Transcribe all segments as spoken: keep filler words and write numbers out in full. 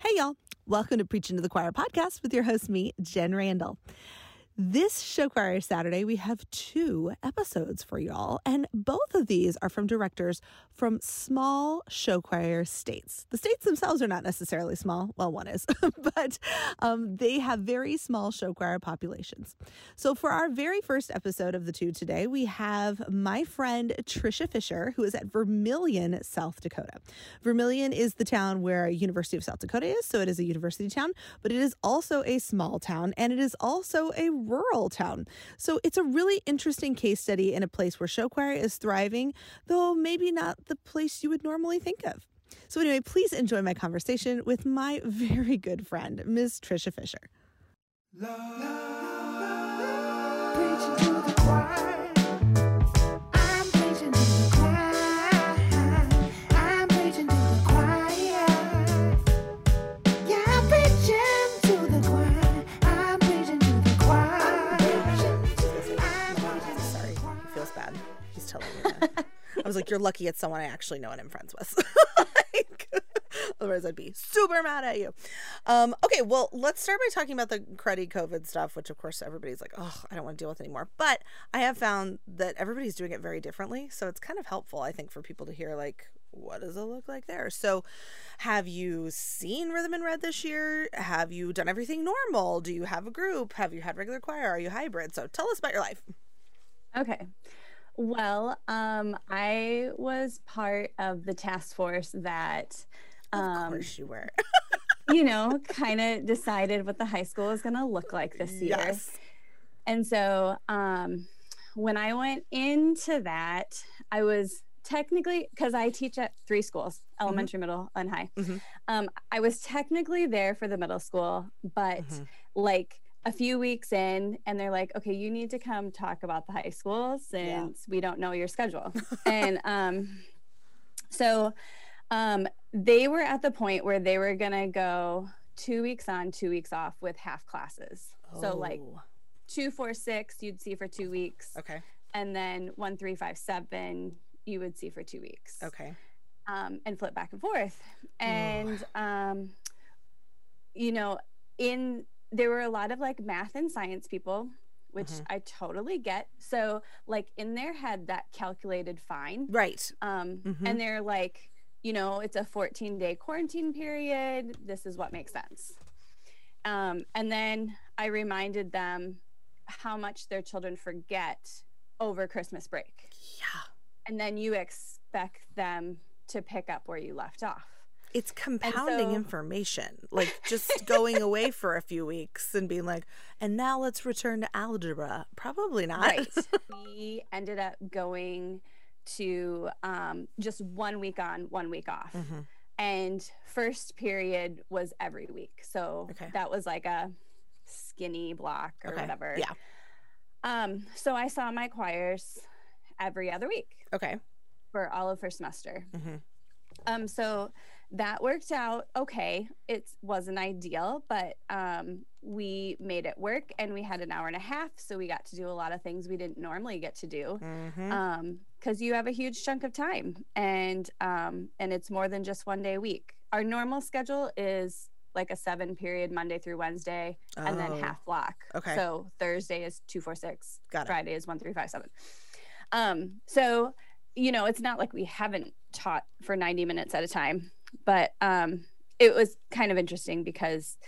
Hey, y'all. Welcome to Preaching to the Choir podcast with your host, me, Jen Randall. This Show Choir Saturday, we have two episodes for y'all, and both of these are from directors from small show choir states. The states themselves are not necessarily small. Well, one is, but um, they have very small show choir populations. So for our very first episode of the two today, we have my friend Trisha Fisher, who is at Vermillion, South Dakota. Vermillion is the town where University of South Dakota is, so it is a university town, but it is also a small town, and it is also a rural town. So it's a really interesting case study in a place where show choir is thriving, though maybe not the place you would normally think of. So anyway, please enjoy my conversation with my very good friend, Miz Trisha Fisher. Love, love, preaching to the choir. I was like, you're lucky it's someone I actually know and I'm friends with. Like, otherwise, I'd be super mad at you. Um, okay, well, let's start by talking about the cruddy COVID stuff, which, of course, everybody's like, oh, I don't want to deal with anymore. But I have found that everybody's doing it very differently. So it's kind of helpful, I think, for people to hear, like, what does it look like there? So have you seen Rhythm and Red this year? Have you done everything normal? Do you have a group? Have you had regular choir? Are you hybrid? So tell us about your life. Okay. Well, um, I was part of the task force that, um, of course you were, you know, kind of decided what the high school was going to look like this year. Yes. And so um, when I went into that, I was technically, because I teach at three schools, elementary, mm-hmm. middle, and high. Mm-hmm. Um, I was technically there for the middle school, but mm-hmm. like a few weeks in, and they're like, okay, you need to come talk about the high school since yeah. we don't know your schedule. And um, so um, they were at the point where they were gonna go two weeks on, two weeks off with half classes. Oh. So like two, four, six, you'd see for two weeks. Okay. And then one, three, five, seven, you would see for two weeks. Okay. Um, and flip back and forth. And, oh. um, you know, in, there were a lot of like math and science people, which mm-hmm. I totally get. So like in their head that calculated fine. Right. Um, mm-hmm. And they're like, you know, it's a fourteen day quarantine period. This is what makes sense. Um, and then I reminded them how much their children forget over Christmas break. Yeah. And then you expect them to pick up where you left off. It's compounding so, information, like just going away for a few weeks and being like, and now let's return to algebra. Probably not. Right. We ended up going to um, just one week on, one week off. Mm-hmm. And first period was every week. So okay. that was like a skinny block or okay. whatever. Yeah. Um, so I saw my choirs every other week. Okay. For all of first semester. Mm-hmm. Um, so that worked out okay. It wasn't ideal, but um, we made it work, and we had an hour and a half, so we got to do a lot of things we didn't normally get to do, mm-hmm. um, because you have a huge chunk of time, and um, and it's more than just one day a week. Our normal schedule is like a seven-period Monday through Wednesday, oh. and then half block. Okay. So Thursday is two, four, six. Got it. Friday is one, three, five, seven. Um, so you know, it's not like we haven't taught for ninety minutes at a time, but um, it was kind of interesting because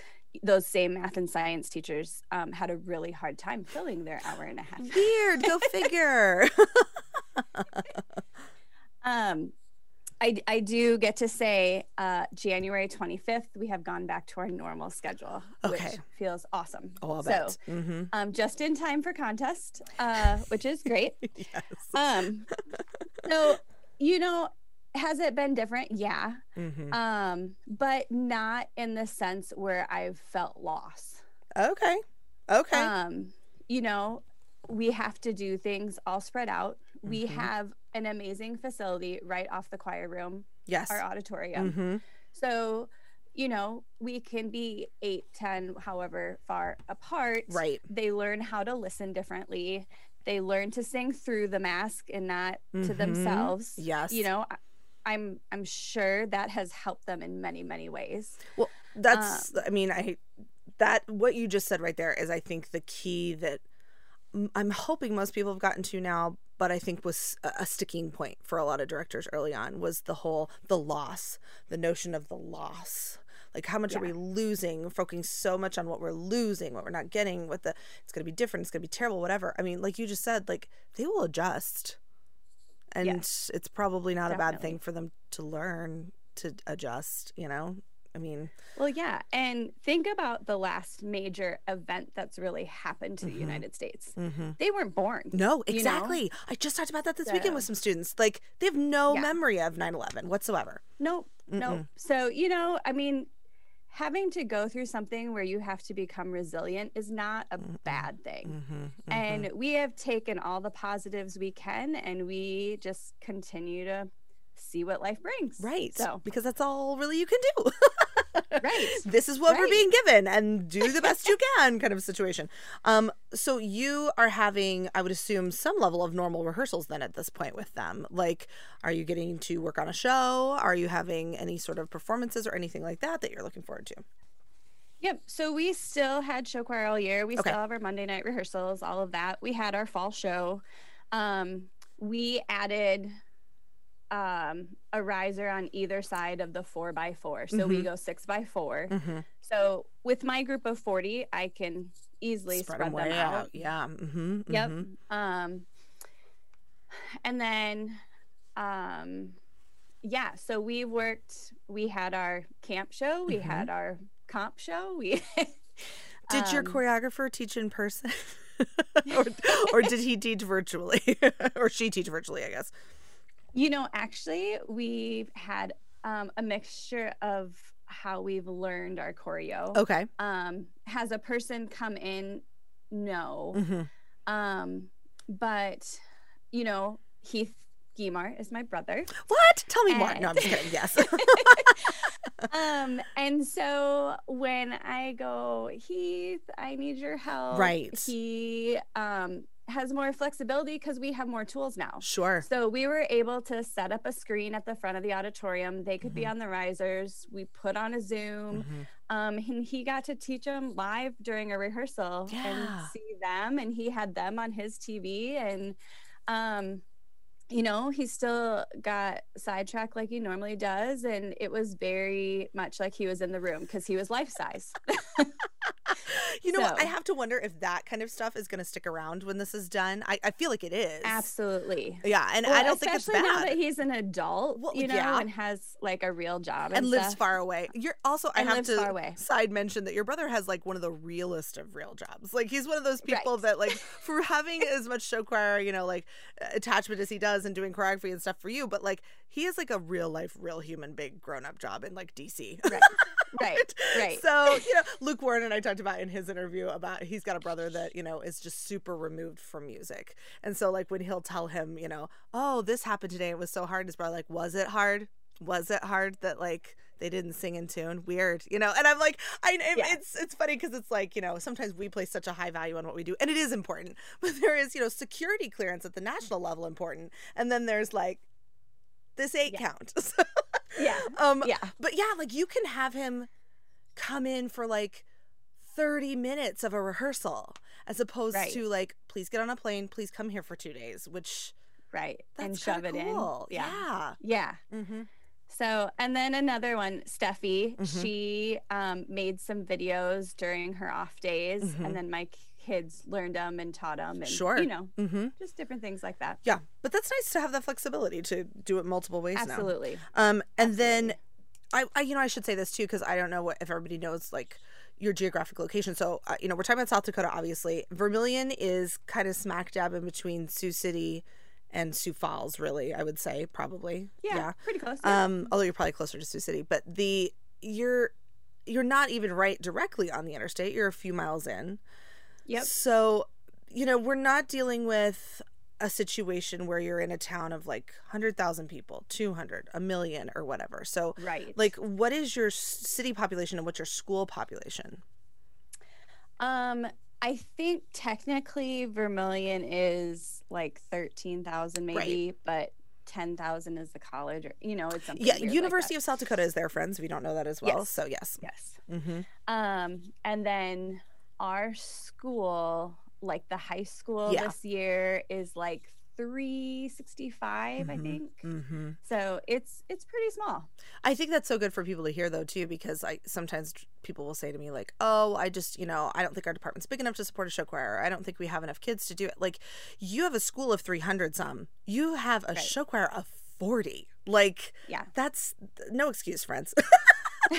those same math and science teachers um, had a really hard time filling their hour and a half. Weird, go figure. um, I, I do get to say uh, January twenty-fifth, we have gone back to our normal schedule, okay. which feels awesome. Oh, I'll bet. So mm-hmm. um, just in time for contest, uh, which is great. Yes. Um, so, you know, has it been different? Yeah. Mm-hmm. Um, but not in the sense where I've felt loss. Okay. Okay. Um, you know, we have to do things all spread out. Mm-hmm. We have an amazing facility right off the choir room. Yes. Our auditorium. Mm-hmm. So, you know, we can be eight, ten, however far apart. Right. They learn how to listen differently. They learn to sing through the mask and not mm-hmm. to themselves. Yes. You know, I'm I'm sure that has helped them in many, many ways. Well, that's um, I mean, I that what you just said right there is, I think, the key that I'm hoping most people have gotten to now, but I think was a sticking point for a lot of directors early on, was the whole the loss, the notion of the loss. Like, how much yeah. are we losing, focusing so much on what we're losing, what we're not getting, what the, it's going to be different, it's going to be terrible, whatever. I mean, like you just said, like, they will adjust. And yes. it's probably not Definitely. a bad thing for them to learn to adjust, you know? I mean. Well, yeah. And think about the last major event that's really happened to mm-hmm. the United States. Mm-hmm. They weren't born. No, exactly. You know? I just talked about that this so, weekend with some students. Like, they have no yeah. memory of nine eleven whatsoever. Nope. Mm-mm. Nope. So, you know, I mean, having to go through something where you have to become resilient is not a mm-hmm. bad thing. Mm-hmm. Mm-hmm. And we have taken all the positives we can, and we just continue to see what life brings. Right. So, because that's all really you can do. Right. This is what right. we're being given, and do the best you can kind of situation. Um, so you are having, I would assume, some level of normal rehearsals then at this point with them. Like, are you getting to work on a show? Are you having any sort of performances or anything like that that you're looking forward to? Yep. So we still had show choir all year. We okay. still have our Monday night rehearsals, all of that. We had our fall show. Um, we added... Um, a riser on either side of the four by four. So mm-hmm. we go six by four. Mm-hmm. So with my group of forty, I can easily spread, spread them, them out. out. Yeah. Mm-hmm. Yep. Mm-hmm. Um, and then, um, yeah, so we worked, we had our camp show, we mm-hmm. had our comp show. We Did um, your choreographer teach in person? or, or did he teach virtually? Or she teach virtually, I guess. You know, actually, we've had um, a mixture of how we've learned our choreo. Okay. Um, has a person come in? No. Mm-hmm. Um, but, you know, Heath Gemar is my brother. What? Tell me and... more. No, I'm just kidding. Yes. um, and so when I go, Heath, I need your help. Right. He... Um, has more flexibility because we have more tools now. Sure. So we were able to set up a screen at the front of the auditorium. They could mm-hmm. be on the risers. We put on a Zoom. Mm-hmm. Um, and he got to teach them live during a rehearsal yeah. and see them. And he had them on his T V. And, um, you know, he still got sidetracked like he normally does. And it was very much like he was in the room because he was life size. You know so, what? I have to wonder if that kind of stuff is going to stick around when this is done. I, I feel like it is. Absolutely. Yeah. And well, I don't think it's bad. Especially now that he's an adult, well, you know, yeah. and has like a real job and, and lives stuff. far away. You're also, I and have to side mention that your brother has like one of the realest of real jobs. Like, he's one of those people right. that, like, for having as much show choir, you know, like attachment as he does and doing choreography and stuff for you, but like he has like a real life, real human, big grown up job in like D C. Right. Right, right. So, you know, Luke Warren and I talked about in his interview about he's got a brother that, you know, is just super removed from music. And so, like, when he'll tell him, you know, oh, this happened today, it was so hard, his brother, like, was it hard? Was it hard that, like, they didn't sing in tune? Weird, you know? And I'm like, I it, yeah. it's it's funny because it's like, you know, sometimes we place such a high value on what we do, and it is important. But there is, you know, security clearance at the national level important. And then there's, like, this eight yeah. count. So, yeah. Um, yeah. But, yeah, like, you can have him come in for, like, thirty minutes of a rehearsal as opposed right. to, like, please get on a plane, please come here for two days, which right. that's and shove it cool. in. Yeah. Yeah. yeah. Mm-hmm. So, and then another one, Steffi, mm-hmm. she um, made some videos during her off days, mm-hmm. and then my kids learned them and taught them, and sure. you know, mm-hmm. just different things like that. Yeah, but that's nice to have the flexibility to do it multiple ways. Absolutely. Now. Um, and Absolutely. then, I, I, you know, I should say this too, because I don't know what, if everybody knows like your geographic location. So, uh, you know, we're talking about South Dakota, obviously. Vermillion is kind of smack dab in between Sioux City and Sioux Falls, really. I would say probably. Yeah, yeah. pretty close. Yeah. Um, although you're probably closer to Sioux City, but the you're you're not even right directly on the interstate. You're a few miles in. Yep. So, you know, we're not dealing with a situation where you're in a town of like one hundred thousand people, two hundred, a million or whatever. So, right. like, what is your city population and what's your school population? Um, I think technically Vermillion is like thirteen thousand maybe, right. but ten thousand is the college, or, you know, it's something. Yeah, University like of South Dakota is their friends. We don't know that as well. Yes. So yes. Yes. Mm-hmm. Um, and then our school, like the high school yeah. this year is like three sixty-five, mm-hmm. I think. Mm-hmm. So it's it's pretty small. I think that's so good for people to hear though too, because I sometimes people will say to me like, oh, I just, you know, I don't think our department's big enough to support a show choir. I don't think we have enough kids to do it. Like, you have a school of three hundred some. You have a right. show choir of forty. Like, yeah. that's no excuse, friends.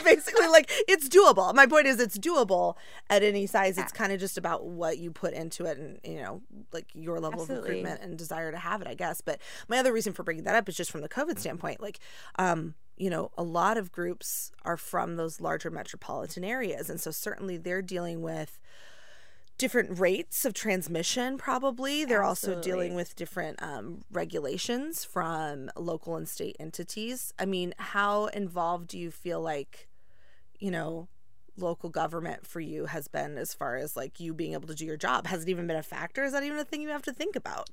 Basically, like, it's doable. My point is, it's doable at any size. It's kind of just about what you put into it and, you know, like your level Absolutely. Of recruitment and desire to have it, I guess. But my other reason for bringing that up is just from the COVID standpoint. Like, um, you know, a lot of groups are from those larger metropolitan areas. And so certainly they're dealing with different rates of transmission, probably. They're Absolutely. Also dealing with different um, regulations from local and state entities. I mean, how involved do you feel like, you know, local government for you has been as far as like you being able to do your job? Has it even been a factor? Is that even a thing you have to think about?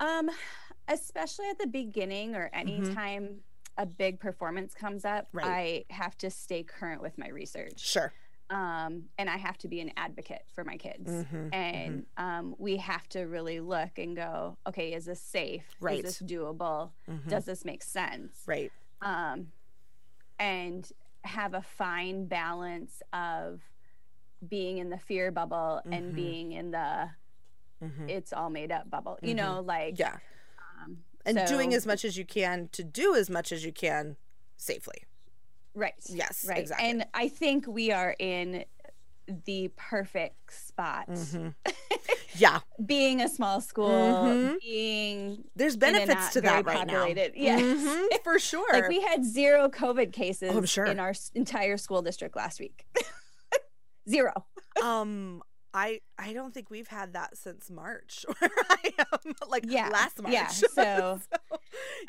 Um, especially at the beginning or any mm-hmm. time a big performance comes up, right. I have to stay current with my research. Sure. Um, and I have to be an advocate for my kids. Mm-hmm, and mm-hmm. um, we have to really look and go, okay, is this safe? Right. Is this doable? Mm-hmm. Does this make sense? Right. Um, and have a fine balance of being in the fear bubble mm-hmm. and being in the mm-hmm. it's all made up bubble. Mm-hmm. You know, like. Yeah. Um, and so, doing as much as you can to do as much as you can safely. Right. Yes, right. Exactly. And I think we are in the perfect spot. Mm-hmm. Yeah. Being a small school, mm-hmm. being there's benefits to that right populated. Now. Yes. Mm-hmm, for sure. Like, we had zero COVID cases oh, I'm sure. in our entire school district last week. Zero. Um I I don't think we've had that since March where I am, like yeah. last March. Yeah. So, so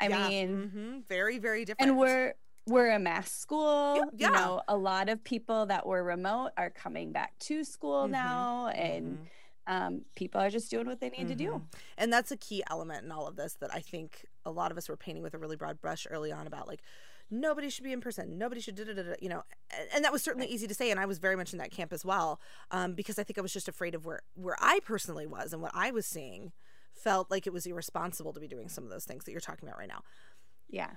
I yeah. mean mm-hmm. very, very different. And we're We're a mass school, yeah. you know, a lot of people that were remote are coming back to school mm-hmm. now, and mm-hmm. um, people are just doing what they need mm-hmm. to do. And that's a key element in all of this that I think a lot of us were painting with a really broad brush early on about, like, nobody should be in person, nobody should, da, da, da, da, you know, and, and that was certainly right. easy to say, and I was very much in that camp as well, um, because I think I was just afraid of where, where I personally was and what I was seeing felt like it was irresponsible to be doing some of those things that you're talking about right now. Yeah.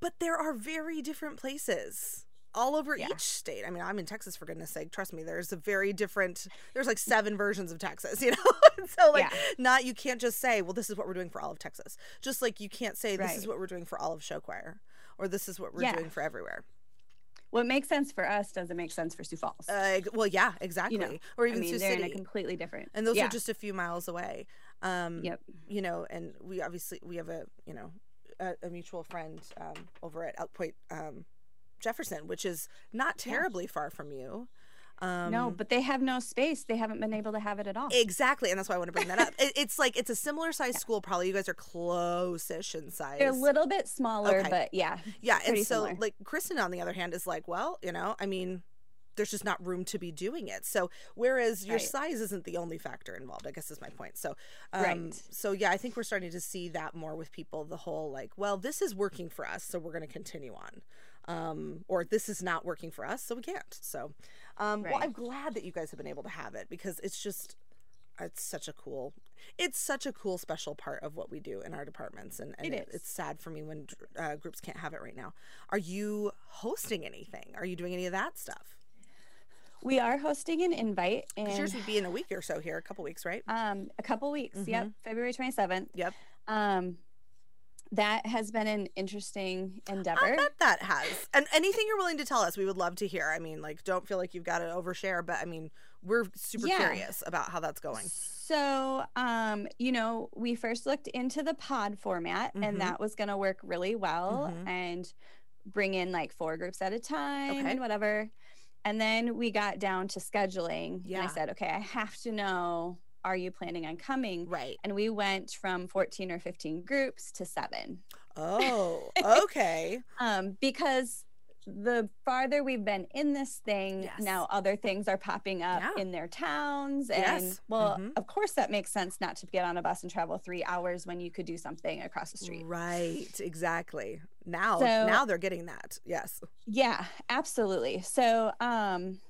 But there are very different places all over yeah. each state. I mean, I'm in Texas, for goodness sake. Trust me, there's a very different, there's like seven versions of Texas, you know? So like yeah. not, you can't just say, well, this is what we're doing for all of Texas. Just like you can't say, this right. is what we're doing for all of show choir, or this is what we're yeah. doing for everywhere. What makes sense for us doesn't make sense for Sioux Falls. Uh, well, yeah, exactly. You know, or even I mean, Sioux City. They're in a completely different. And those yeah. are just a few miles away. Um, yep. You know, and we obviously, we have a, you know, A, a mutual friend um, over at Elk Point, um, Jefferson, which is not terribly yeah. far from you. Um, no, but they have no space. They haven't been able to have it at all. Exactly, and that's why I want to bring that up. It, it's like it's a similar size yeah. school. Probably you guys are close-ish in size. They're a little bit smaller, okay. but yeah, yeah. And so, similar. Like Kristen, on the other hand, is like, well, you know, I mean, there's just not room to be doing it. So whereas your right. size isn't the only factor involved, I guess is my point. So, um, right. so yeah, I think we're starting to see that more with people, the whole like, well, this is working for us, so we're going to continue on. Um, or this is not working for us, so we can't. So, um, right. well, I'm glad that you guys have been able to have it, because it's just, it's such a cool, it's such a cool special part of what we do in our departments. And, and it it, it's sad for me when uh, groups can't have it right now. Are you hosting anything? Are you doing any of that stuff? We are hosting an invite. Because yours would be in a week or so here, a couple weeks, right? Um, a couple weeks, mm-hmm. yep, February twenty-seventh. Yep. Um, that has been an interesting endeavor. I bet that has. And anything you're willing to tell us, we would love to hear. I mean, like, don't feel like you've got to overshare, but I mean, we're super yeah. curious about how that's going. So, um, you know, we first looked into the pod format, mm-hmm. and that was going to work really well mm-hmm. and bring in like four groups at a time okay. and whatever. And then we got down to scheduling, yeah. and I said, okay, I have to know, are you planning on coming? Right. And we went from fourteen or fifteen groups to seven. Oh, okay. um, because the farther we've been in this thing, yes. now other things are popping up yeah. in their towns. And yes. well, mm-hmm. of course that makes sense not to get on a bus and travel three hours when you could do something across the street. Right, exactly. Now, so, now they're getting that, yes. Yeah, absolutely. So um,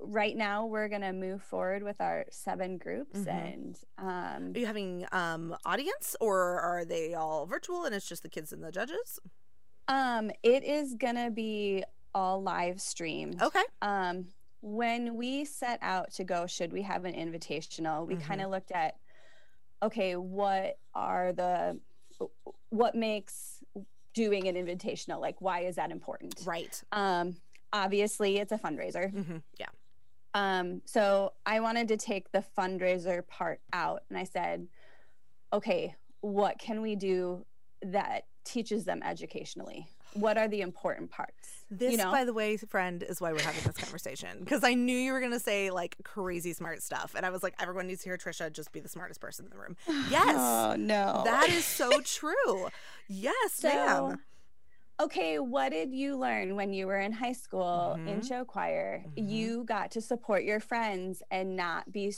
right now we're gonna move forward with our seven groups mm-hmm. and. Um, are you having um, audience, or are they all virtual and it's just the kids and the judges? Um, it is gonna be all live streamed. Okay. Um, when we set out to go, should we have an invitational? We mm-hmm. kind of looked at, okay, what are the, what makes doing an invitational, like, why is that important? Right. Um, obviously it's a fundraiser. Mm-hmm. Yeah. Um, so I wanted to take the fundraiser part out, and I said, okay, what can we do that teaches them educationally? What are the important parts? This, you know? By the way, friend, is why we're having this conversation, because I knew you were going to say, like, crazy smart stuff, and I was like, everyone needs to hear Trisha just be the smartest person in the room. Yes. Oh, no. That is so true. Yes, so, ma'am. Okay, what did you learn when you were in high school mm-hmm. in show choir? Mm-hmm. You got to support your friends and not be...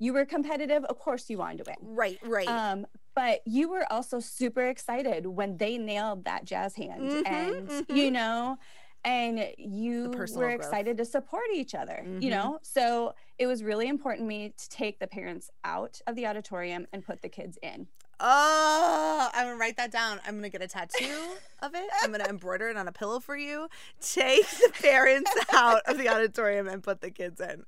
You were competitive. Of course you wanted to win. Right, right. Um, but you were also super excited when they nailed that jazz hand. Mm-hmm, and, mm-hmm. you know, and you were excited growth. to support each other, mm-hmm. you know. So it was really important to me to take the parents out of the auditorium and put the kids in. Oh, I'm gonna write that down. I'm gonna get a tattoo of it. I'm gonna embroider it on a pillow for you. Take the parents out of the auditorium and put the kids in.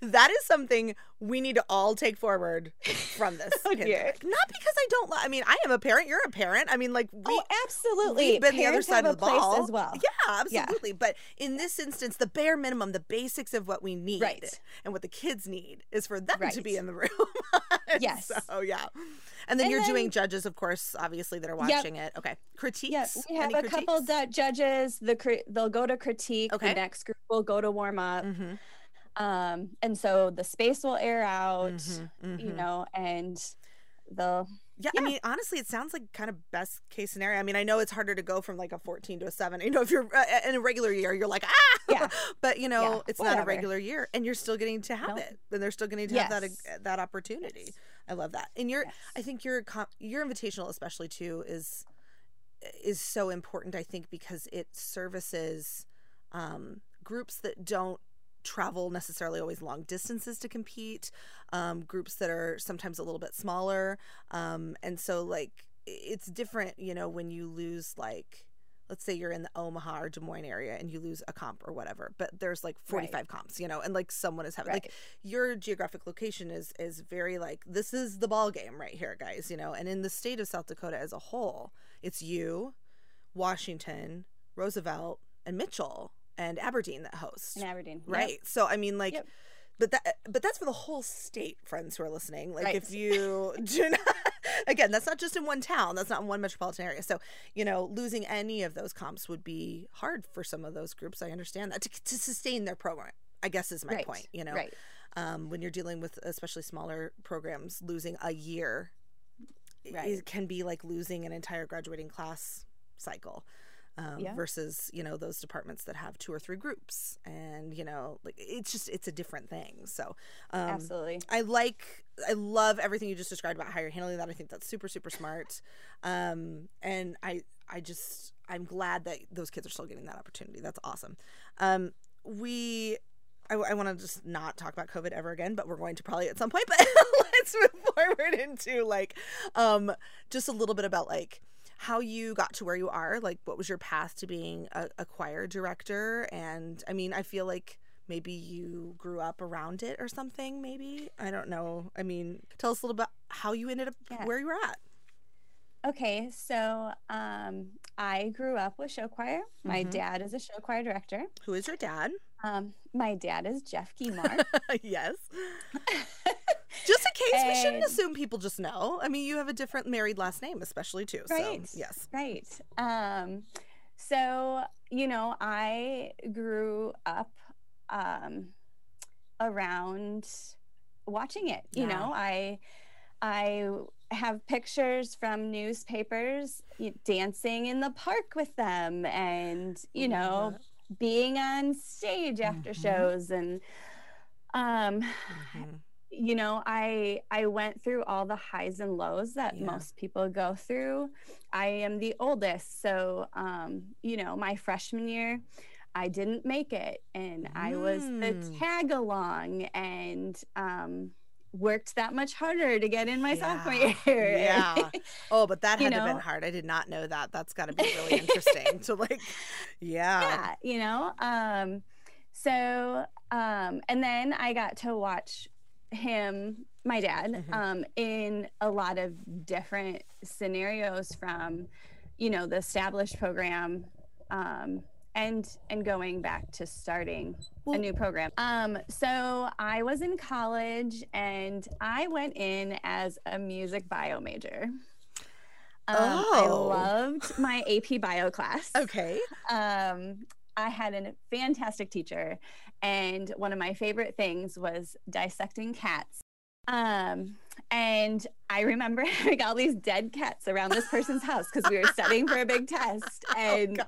That is something we need to all take forward from this. Oh, dear. Not because I don't. I mean, I am a parent. You're a parent. I mean, like, we oh, absolutely. We've been Parents the other side have of the a ball place as well. Yeah, absolutely. Yeah. But in this instance, the bare minimum, the basics of what we need, right. and what the kids need, is for them right. to be in the room. Yes. So yeah, and then and you're then, doing judges, of course, obviously that are watching yep. it. Okay, critiques. Yep. We have Any a critiques? couple of judges. The they'll go to critique. Okay. The next group will go to warm up. Mm-hmm. Um, and so the space will air out, mm-hmm, mm-hmm. you know, and they'll... Yeah, yeah, I mean, honestly, it sounds like kind of best case scenario. I mean, I know it's harder to go from like a fourteen to a seven. You know, if you're uh, in a regular year, you're like, ah! Yeah. But, you know, yeah, it's whatever. Not a regular year, and you're still getting to have nope. it. And they're still getting to yes. have that uh, that opportunity. Yes. I love that. And your, yes. I think your, your invitational especially, too, is is so important, I think, because it services um, groups that don't travel necessarily always long distances to compete, um, groups that are sometimes a little bit smaller. Um, and so, like, it's different, you know, when you lose, like, let's say you're in the Omaha or Des Moines area and you lose a comp or whatever, but there's like forty-five right. comps, you know, and like someone is having, right. like, your geographic location is, is very like, this is the ball game right here, guys, you know. And in the state of South Dakota as a whole, it's you, Washington, Roosevelt, and Mitchell. And Aberdeen that hosts. And Aberdeen. Right. Yep. So, I mean, like, yep. but that, but that's for the whole state, friends who are listening. Like, right. if you do not, again, that's not just in one town. That's not in one metropolitan area. So, you know, losing any of those comps would be hard for some of those groups. I understand that. To, to sustain their program, I guess, is my right. point, you know. Right. Um, when you're dealing with especially smaller programs, losing a year right. it can be like losing an entire graduating class cycle. Um, yeah. Versus, you know, those departments that have two or three groups, and, you know, like, it's just, it's a different thing. So um, absolutely, I like, I love everything you just described about how you're handling that. I think that's super, super smart. Um, and I, I just, I'm glad that those kids are still getting that opportunity. That's awesome. Um, we, I, I want to just not talk about COVID ever again, but we're going to probably at some point, but let's move forward into like, um, just a little bit about like, how you got to where you are, like what was your path to being a, a choir director? And I mean, I feel like maybe you grew up around it or something, maybe. I don't know. I mean, tell us a little bit how you ended up yeah. where you were at. Okay, so um, I grew up with show choir. My mm-hmm. dad is a show choir director. Who is your dad? Um, my dad is Jeff Key. Yes. Just in case, and we shouldn't assume people just know. I mean, you have a different married last name, especially, too. Right. So, yes. Right. Um, so, you know, I grew up um, around watching it. You yeah. know, I I have pictures from newspapers dancing in the park with them, and, you know, yeah. being on stage after mm-hmm. shows. And, um, mm-hmm. you know, I, I went through all the highs and lows that yeah. most people go through. I am the oldest. So, um, you know, my freshman year, I didn't make it, and mm. I was the tag along, and, um, worked that much harder to get in my yeah. sophomore year. Yeah. Oh, but that had know? to have been hard. I did not know that. That's got to be really interesting. So like, yeah. Yeah, you know? Um, so, um, and then I got to watch him, my dad, mm-hmm. um, in a lot of different scenarios, from, you know, the established program, um, and and going back to starting a new program. Um, so I was in college, and I went in as a music bio major. Um, oh. I loved my A P bio class. Okay. Um, I had a fantastic teacher, and one of my favorite things was dissecting cats. Um, and I remember having all these dead cats around this person's house because we were studying for a big test. And,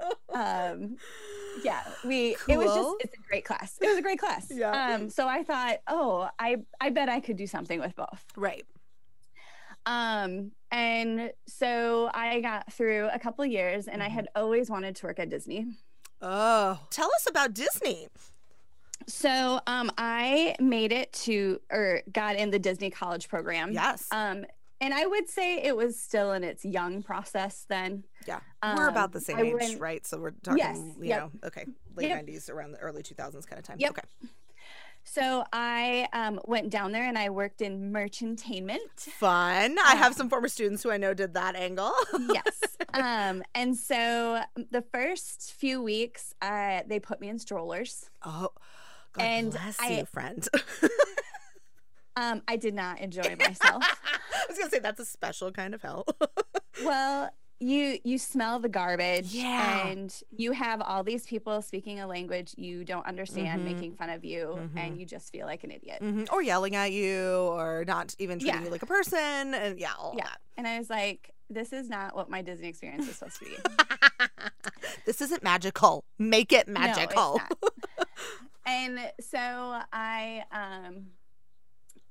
oh, gosh. um, yeah, we, cool. it was just, it's a great class. It was a great class. Yeah. Um, so I thought, oh, I, I bet I could do something with both. Right. Um, and so I got through a couple of years, and mm-hmm. I had always wanted to work at Disney. Oh, tell us about Disney. So um, I made it to, or got in the Disney College program. Yes. Um, and I would say it was still in its young process then. Yeah. Um, we're about the same I age, went, right? So we're talking, yes, you yep. know, okay, late yep. nineties, around the early two thousands kind of time. Yep. Okay. So I um, went down there, and I worked in merchantainment. Fun. Um, I have some former students who I know did that angle. Yes. Um, and so the first few weeks, uh, they put me in strollers. Oh, God and bless I, you, friend. um, I did not enjoy myself. I was going to say, that's a special kind of hell. Well, you you smell the garbage, yeah. and you have all these people speaking a language you don't understand, mm-hmm. making fun of you, mm-hmm. and you just feel like an idiot. Mm-hmm. Or yelling at you, or not even treating yeah. you like a person, and yeah, all yeah. that. And I was like, this is not what my Disney experience is supposed to be. This isn't magical. Make it magical. No, it's not. And so I... um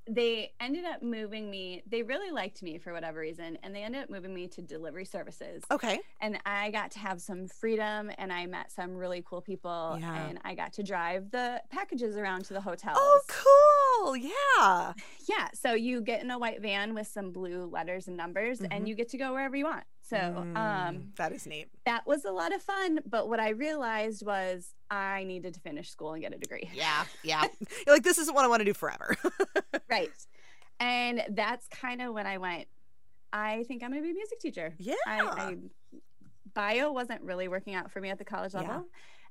they ended up moving me. They really liked me for whatever reason, and they ended up moving me to delivery services. Okay. And I got to have some freedom, and I met some really cool people, yeah. and I got to drive the packages around to the hotels. Oh, cool. Yeah. Yeah. So you get in a white van with some blue letters and numbers, mm-hmm. and you get to go wherever you want. So mm, um, that is neat. That was a lot of fun. But what I realized was I needed to finish school and get a degree. Yeah. Yeah. You're like, this isn't what I want to do forever. Right. And that's kind of when I went, I think I'm going to be a music teacher. Yeah. I, I, bio wasn't really working out for me at the college level.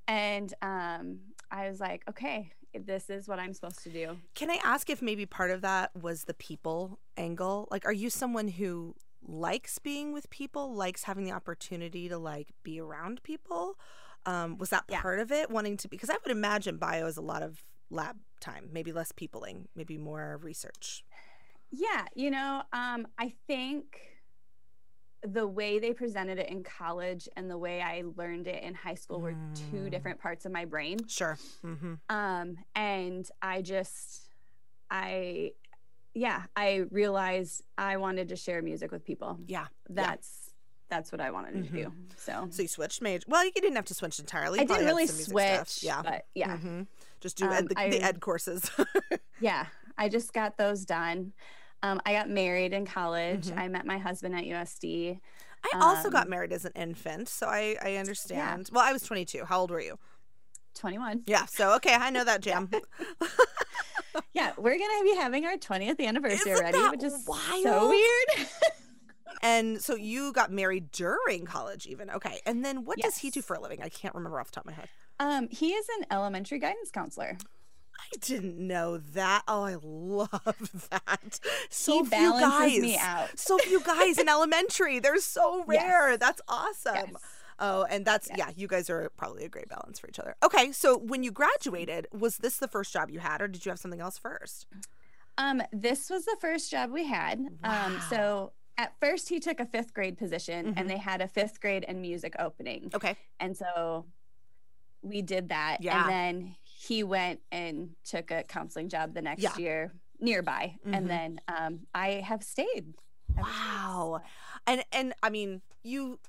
Yeah. And um, I was like, okay, this is what I'm supposed to do. Can I ask if maybe part of that was the people angle? Like, are you someone who likes being with people, likes having the opportunity to like be around people? Um, was that part yeah. of it, wanting to be? Because I would imagine bio is a lot of lab time, maybe less peopling, maybe more research. Yeah, you know, um, I think the way they presented it in college and the way I learned it in high school were mm. two different parts of my brain. Sure. Mm-hmm. Um, and I just, I... yeah, I realized I wanted to share music with people. Yeah. That's yeah. that's what I wanted to mm-hmm. do. So so you switched major. Well, you didn't have to switch entirely. You I didn't really switch. Stuff. Yeah. But yeah. Mm-hmm. Just do um, ed, the, I, the ed courses. Yeah. I just got those done. Um, I got married in college. Mm-hmm. I met my husband at U S D. I um, also got married as an infant, so I, I understand. Yeah. Well, I was twenty-two. How old were you? twenty-one. Yeah. So, okay. I know that jam. Yeah. Yeah, we're going to be having our twentieth anniversary Isn't already, which is wild? So weird. And so you got married during college even. Okay. And then what yes. does he do for a living? I can't remember off the top of my head. Um, he is an elementary guidance counselor. I didn't know that. Oh, I love that. So he few guys. Me out. So few guys in elementary. They're so rare. Yes. That's awesome. Yes. Oh, and that's, yeah. yeah, you guys are probably a great balance for each other. Okay, so when you graduated, was this the first job you had, or did you have something else first? Um, this was the first job we had. Wow. Um, so at first he took a fifth grade position, mm-hmm. and they had a fifth grade and music opening. Okay. And so we did that. Yeah. And then he went and took a counseling job the next yeah. year nearby. Mm-hmm. And then um, I have stayed. Wow. And, and I mean, you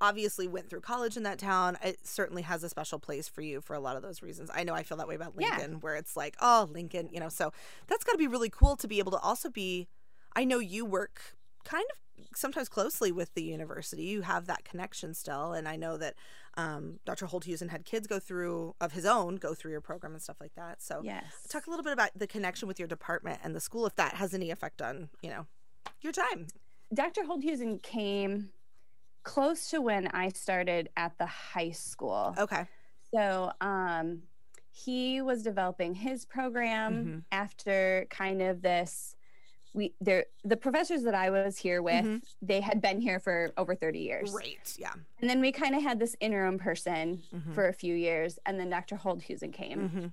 obviously went through college in that town. It certainly has a special place for you for a lot of those reasons. I know I feel that way about Lincoln, yeah. where it's like, oh, Lincoln, you know, so that's got to be really cool to be able to also be, I know you work kind of sometimes closely with the university. You have that connection still. And I know that um, Doctor Holdhusen had kids go through, of his own, go through your program and stuff like that. So yes. talk a little bit about the connection with your department and the school, if that has any effect on, you know, your time. Doctor Holdhusen came close to when I started at the high school. Okay. So um, he was developing his program mm-hmm. after kind of this, we there the professors that I was here with, mm-hmm. they had been here for over thirty years. Right, yeah. And then we kind of had this interim person mm-hmm. for a few years, and then Doctor Holdhusen came. Mm-hmm.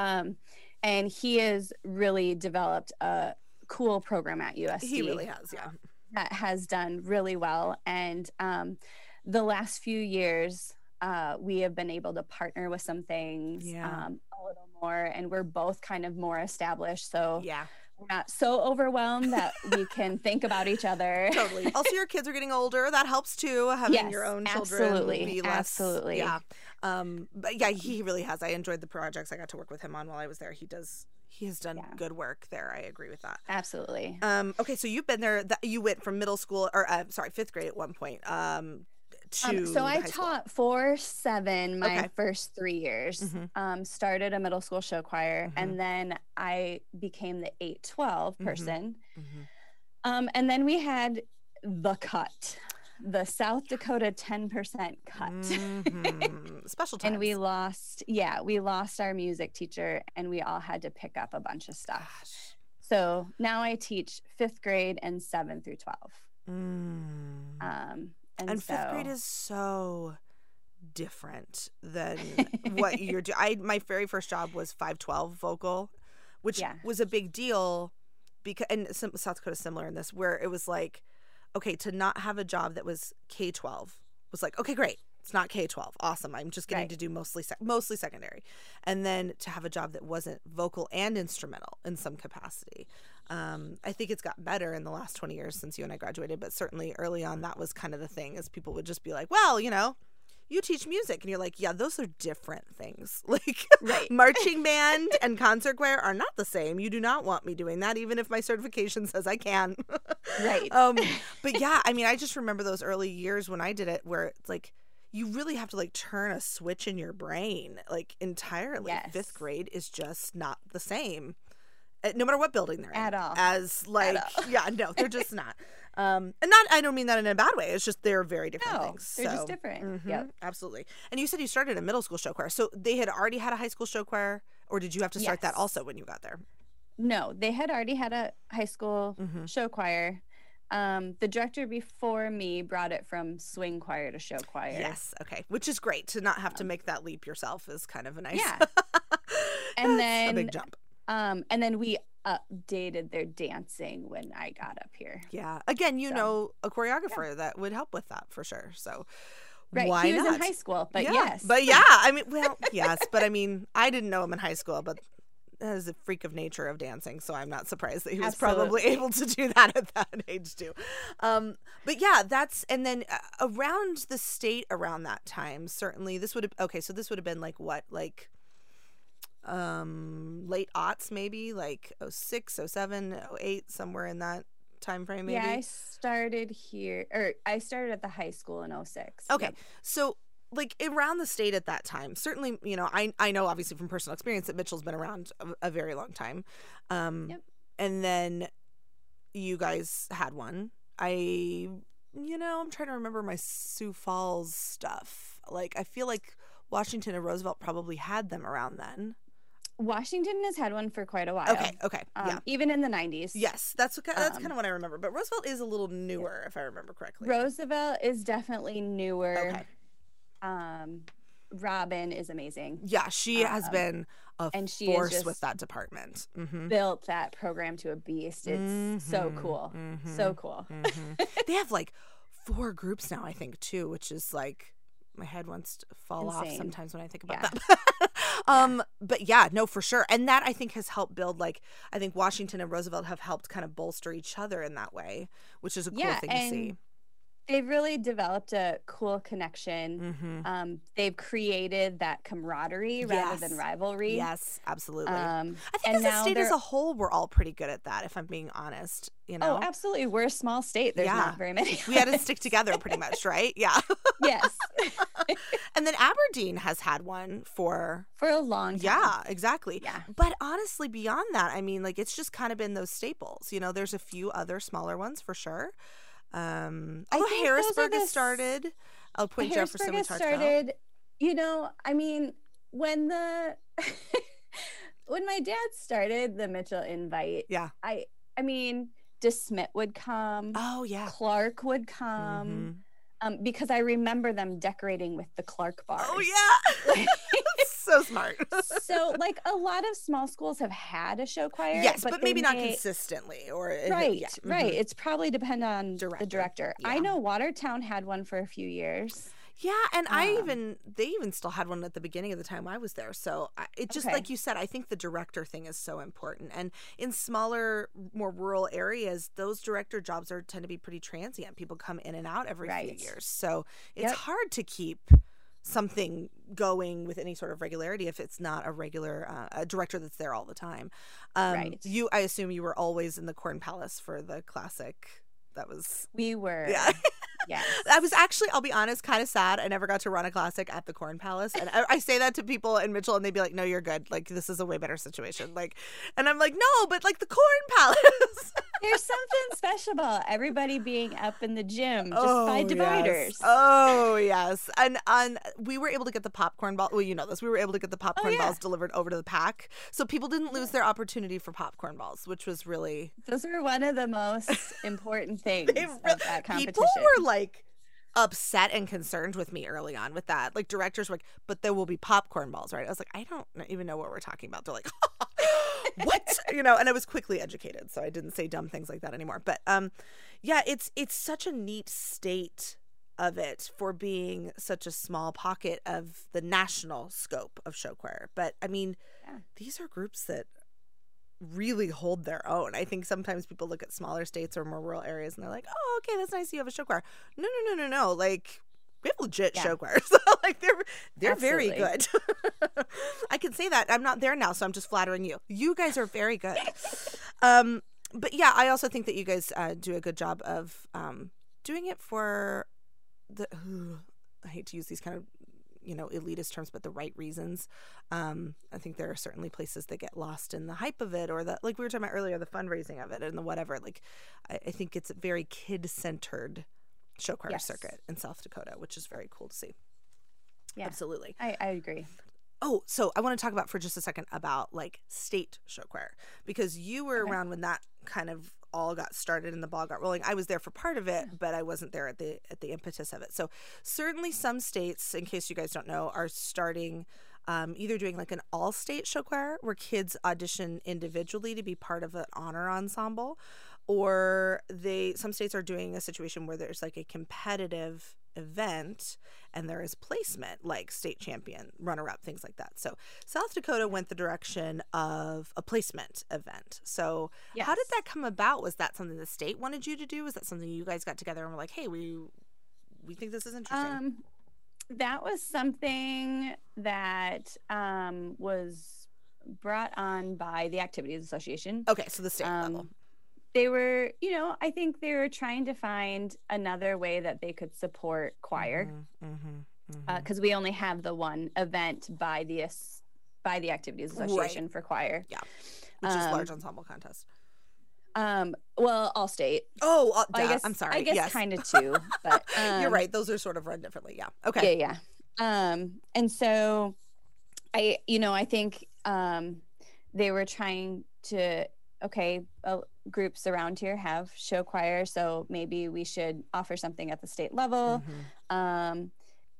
Um, and he has really developed a cool program at U S D. He really has, yeah. That has done really well. And um, the last few years, uh, we have been able to partner with some things yeah. um, a little more, and we're both kind of more established. So yeah. we're not so overwhelmed that we can think about each other. Totally. Also, your kids are getting older. That helps too. Having yes, your own children absolutely, be less. Absolutely. Yeah. Um, but yeah, he really has. I enjoyed the projects I got to work with him on while I was there. He does. He has done yeah. good work there. I agree with that. Absolutely. Um, okay, so you've been there. Th- you went from middle school, or uh, sorry, fifth grade at one point. Um, to um, so I taught four seven my okay. first three years. Mm-hmm. Um, started a middle school show choir, mm-hmm. and then I became the eight twelve person. Mm-hmm. Um, and then we had the cut, the South Dakota ten percent cut. Mm-hmm. Special times. And we lost, yeah, we lost our music teacher, and we all had to pick up a bunch of stuff. Gosh. So now I teach fifth grade and seven through twelve. Mm. Um, and and so, fifth grade is so different than what you're doing. I my very first job was five twelve vocal, which yeah. was a big deal because and some, South Dakota's similar in this, where it was like, okay, to not have a job that was K twelve was like, okay, great. It's not K twelve. Awesome. I'm just getting right. to do mostly sec- mostly secondary. And then to have a job that wasn't vocal and instrumental in some capacity. Um, I think it's gotten better in the last twenty years since you and I graduated, but certainly early on that was kind of the thing, is people would just be like, well, you know, you teach music. And you're like, yeah, those are different things. Like right. marching band and concert choir are not the same. You do not want me doing that, even if my certification says I can. Right. Um, but yeah, I mean, I just remember those early years when I did it, where it's like, you really have to like turn a switch in your brain, like entirely. Yes. Fifth grade is just not the same, no matter what building they're in. At all. As like, all. yeah, no, they're just not. Um, and not, I don't mean that in a bad way. It's just they're very different no, things. They're so. just different. Mm-hmm, yeah, absolutely. And you said you started a middle school show choir. So they had already had a high school show choir, or did you have to start yes. that also when you got there? No, they had already had a high school mm-hmm. show choir. Um, the director before me brought it from swing choir to show choir. Yes, okay, which is great. To not have um, to make that leap yourself is kind of a nice. Yeah, and then a big jump. Um, and then we updated their dancing when I got up here. Yeah, again, you so, know, a choreographer yeah. that would help with that for sure. So. Right, Why he was not? in high school, but yeah. yes, but yeah, I mean, well, yes, but I mean, I didn't know him in high school, but. That is a freak of nature of dancing, so I'm not surprised that he was Absolutely. probably able to do that at that age too. Um, but yeah, that's and then around the state around that time, certainly this would have okay. So this would have been like what, like um, late aughts, maybe like oh six, oh seven, oh eight, somewhere in that time frame. Maybe. Yeah, I started here, or I started at the high school in oh six. Okay, yep. so. Like around the state at that time, certainly, you know, I I know obviously from personal experience that Mitchell's been around a, a very long time. Um, yep. And then you guys had one. I, you know, I'm trying to remember my Sioux Falls stuff. Like I feel like Washington and Roosevelt probably had them around then. Washington has had one for quite a while. Okay, okay, um, yeah. Even in the nineties. Yes, that's what, that's um, kind of what I remember. But Roosevelt is a little newer, yeah. if I remember correctly. Roosevelt is definitely newer. Okay. Um, Robin is amazing. Yeah, she um, has been a and she force with that department. Mm-hmm. Built that program to a beast. It's mm-hmm. so cool. Mm-hmm. So cool. Mm-hmm. They have like four groups now, I think, too, which is like, my head wants to fall Insane. Off sometimes when I think about yeah. that. um, yeah. But yeah, no, for sure. And that I think has helped build, like, I think Washington and Roosevelt have helped kind of bolster each other in that way, which is a cool yeah, thing to see. They've really developed a cool connection. Mm-hmm. Um, they've created that camaraderie yes. rather than rivalry. Yes, absolutely. Um, I think as a state as a whole, we're all pretty good at that, if I'm being honest. You know? Oh, absolutely. We're a small state. There's yeah. not very many. We had to stick together pretty much, right? Yeah. Yes. And then Aberdeen has had one for... For a long time. Yeah, exactly. Yeah. But honestly, beyond that, I mean, like, it's just kind of been those staples. You know, there's a few other smaller ones for sure. Um, I think Harrisburg has started. Elk Point, Jefferson, we talked about. You know, I mean, when the when my dad started the Mitchell Invite, yeah, I, I mean, DeSmet would come. Oh yeah, Clark would come. Mm-hmm. Um, because I remember them decorating with the Clark bars. Oh yeah, so smart. So like a lot of small schools have had a show choir. Yes, but, but maybe not may... consistently. Or right, yeah. mm-hmm. right. It's probably depend on director. the director. Yeah. I know Watertown had one for a few years. Yeah, and um, I even they even still had one at the beginning of the time I was there. So I, it just okay. like you said, I think the director thing is so important. And in smaller, more rural areas, those director jobs are tend to be pretty transient. People come in and out every right. few years, so it's yep. hard to keep something going with any sort of regularity if it's not a regular uh, a director that's there all the time. Um, right. You, I assume you were always in the Corn Palace for the classic. That was we were. Yeah. Yes. I was actually, I'll be honest, kind of sad I never got to run a classic at the Corn Palace. And I, I say that to people in Mitchell and they'd be like, no, you're good. Like, this is a way better situation. Like, and I'm like, no, but like the Corn Palace. There's something special about everybody being up in the gym just oh, by dividers. Yes. Oh, yes. And on, we were able to get the popcorn ball. Well, you know this. We were able to get the popcorn oh, yeah. balls delivered over to the pack. So people didn't lose their opportunity for popcorn balls, which was really. Those were one of the most important things re- of that competition. People were like. like upset and concerned with me early on with that. Like directors were like, but there will be popcorn balls, right? I was like, I don't even know what we're talking about. They're like, what? You know, and I was quickly educated, so I didn't say dumb things like that anymore. But um, yeah, it's it's such a neat state of it for being such a small pocket of the national scope of show choir. But I mean, yeah. these are groups that really hold their own. I think sometimes people look at smaller states or more rural areas and they're like, oh, okay, that's nice you have a show choir. No, no, no, no, no. Like, we have legit yeah. show choirs. Like, they're they're Absolutely. Very good. I can say that. I'm not there now, so I'm just flattering you. You guys are very good. um, but yeah, I also think that you guys uh, do a good job of um, doing it for the, uh, I hate to use these kind of you know, elitist terms, but the right reasons. Um, I think there are certainly places that get lost in the hype of it or that, like we were talking about earlier, the fundraising of it and the whatever. Like, I, I think it's a very kid-centered show choir yes. circuit in South Dakota, which is very cool to see. Yeah. Absolutely. I, I agree. Oh, so I want to talk about for just a second about, like, state show choir because you were okay. around when that kind of all got started and the ball got rolling. I was there for part of it, but I wasn't there at the at the impetus of it. So certainly some states, in case you guys don't know, are starting um, either doing like an all-state show choir where kids audition individually to be part of an honor ensemble, or they some states are doing a situation where there's like a competitive event and there is placement, like state champion, runner-up, things like that. So South Dakota went the direction of a placement event. So yes. how did that come about? Was that something the state wanted you to do? Was that something you guys got together and were like, hey, we we think this is interesting? Um, that was something that um, was brought on by the Activities Association. Okay, so the state um, level. They were, you know, I think they were trying to find another way that they could support choir, because mm-hmm, mm-hmm, mm-hmm. uh, we only have the one event by the by the Activities Association right. for choir. Yeah, which um, is large ensemble contest. Um, well, all state. Oh, all, well, I guess, I'm sorry. I guess yes. kind of two, but um, you're right. Those are sort of run differently. Yeah. Okay. Yeah, yeah. Um, and so, I, you know, I think um, they were trying to. Okay, uh, groups around here have show choir, so maybe we should offer something at the state level. Mm-hmm. Um,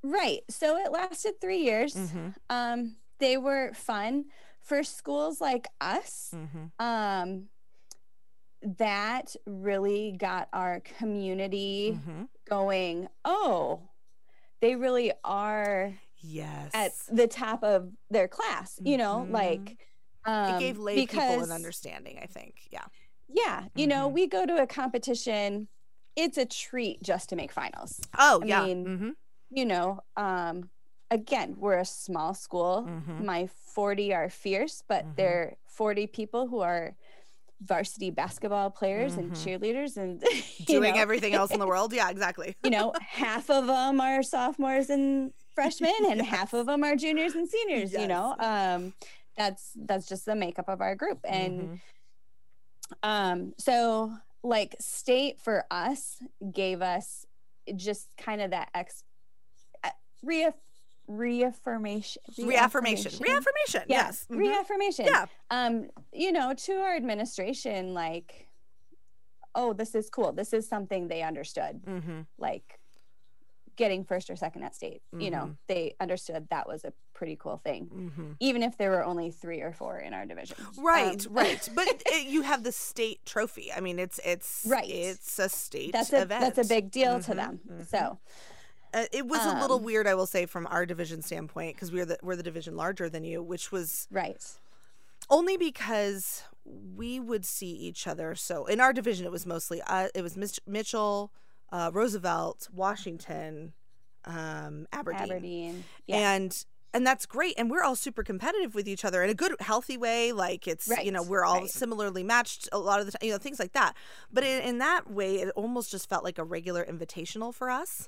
Right. So it lasted three years. Mm-hmm. Um, they were fun for schools like us. Mm-hmm. Um, that really got our community mm-hmm. going. Oh, they really are. Yes. At the top of their class, mm-hmm. you know, like um, it gave lay because, people an understanding, I think. Yeah. Yeah. You mm-hmm. know, we go to a competition. It's a treat just to make finals. Oh, I yeah. mean, mm-hmm. you know, um, again, we're a small school. Mm-hmm. My forty are fierce, but mm-hmm. they're forty people who are varsity basketball players mm-hmm. and cheerleaders and doing know. everything else in the world. Yeah, exactly. You know, half of them are sophomores and freshmen and yes. half of them are juniors and seniors, yes. you know, um, that's, that's just the makeup of our group. And mm-hmm. um, so like state for us gave us just kind of that ex reaff reaffirmation, reaffirmation, reaffirmation. reaffirmation. Yeah. Yes. Mm-hmm. Reaffirmation. Yeah. Um, you know, to our administration, like, oh, this is cool. This is something they understood. Mm-hmm. Like getting first or second at state, mm-hmm. you know, they understood that was a pretty cool thing, mm-hmm. even if there were only three or four in our division. Right. Um, right. But it, you have the state trophy. I mean, it's, it's, right. it's a state that's a, event. That's a big deal mm-hmm. to them. Mm-hmm. So, Uh, it was um, a little weird, I will say, from our division standpoint, because we're the, we're the division larger than you, which was right. only because we would see each other. So in our division, it was mostly uh, it was Mitch- Mitchell, uh, Roosevelt, Washington, um, Aberdeen, Aberdeen. Yeah. and and that's great. And we're all super competitive with each other in a good, healthy way. Like it's right. you know we're all right. similarly matched a lot of the time, you know, things like that. But in, in that way, it almost just felt like a regular invitational for us.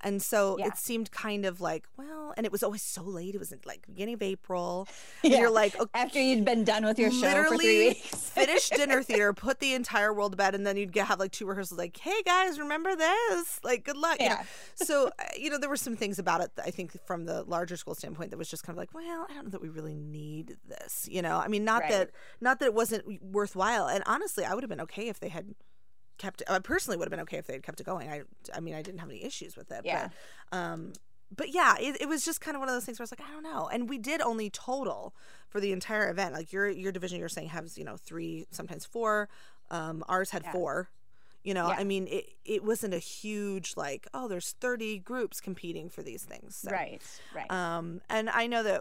And so yeah. it seemed kind of like, well, and it was always so late. It was like beginning of April. Yeah. And you're like, okay, after you'd been done with your show for three weeks. Finish dinner theater, put the entire world to bed, and then you'd get, have like two rehearsals like, hey, guys, remember this? Like, good luck. Yeah. You know? So, you know, there were some things about it, that I think, from the larger school standpoint that was just kind of like, well, I don't know that we really need this, you know? I mean, not right. that not that it wasn't worthwhile. And honestly, I would have been okay if they had kept I personally would have been okay if they'd kept it going. I I mean, I didn't have any issues with it. Yeah. But, um, but yeah, it, it was just kind of one of those things where I was like, I don't know. And we did only total for the entire event. Like your your division, you're saying, has, you know, three, sometimes four. Um, ours had yeah. four. You know, yeah. I mean, it, it wasn't a huge, like, oh, there's thirty groups competing for these things. So, right, right. Um, and I know that,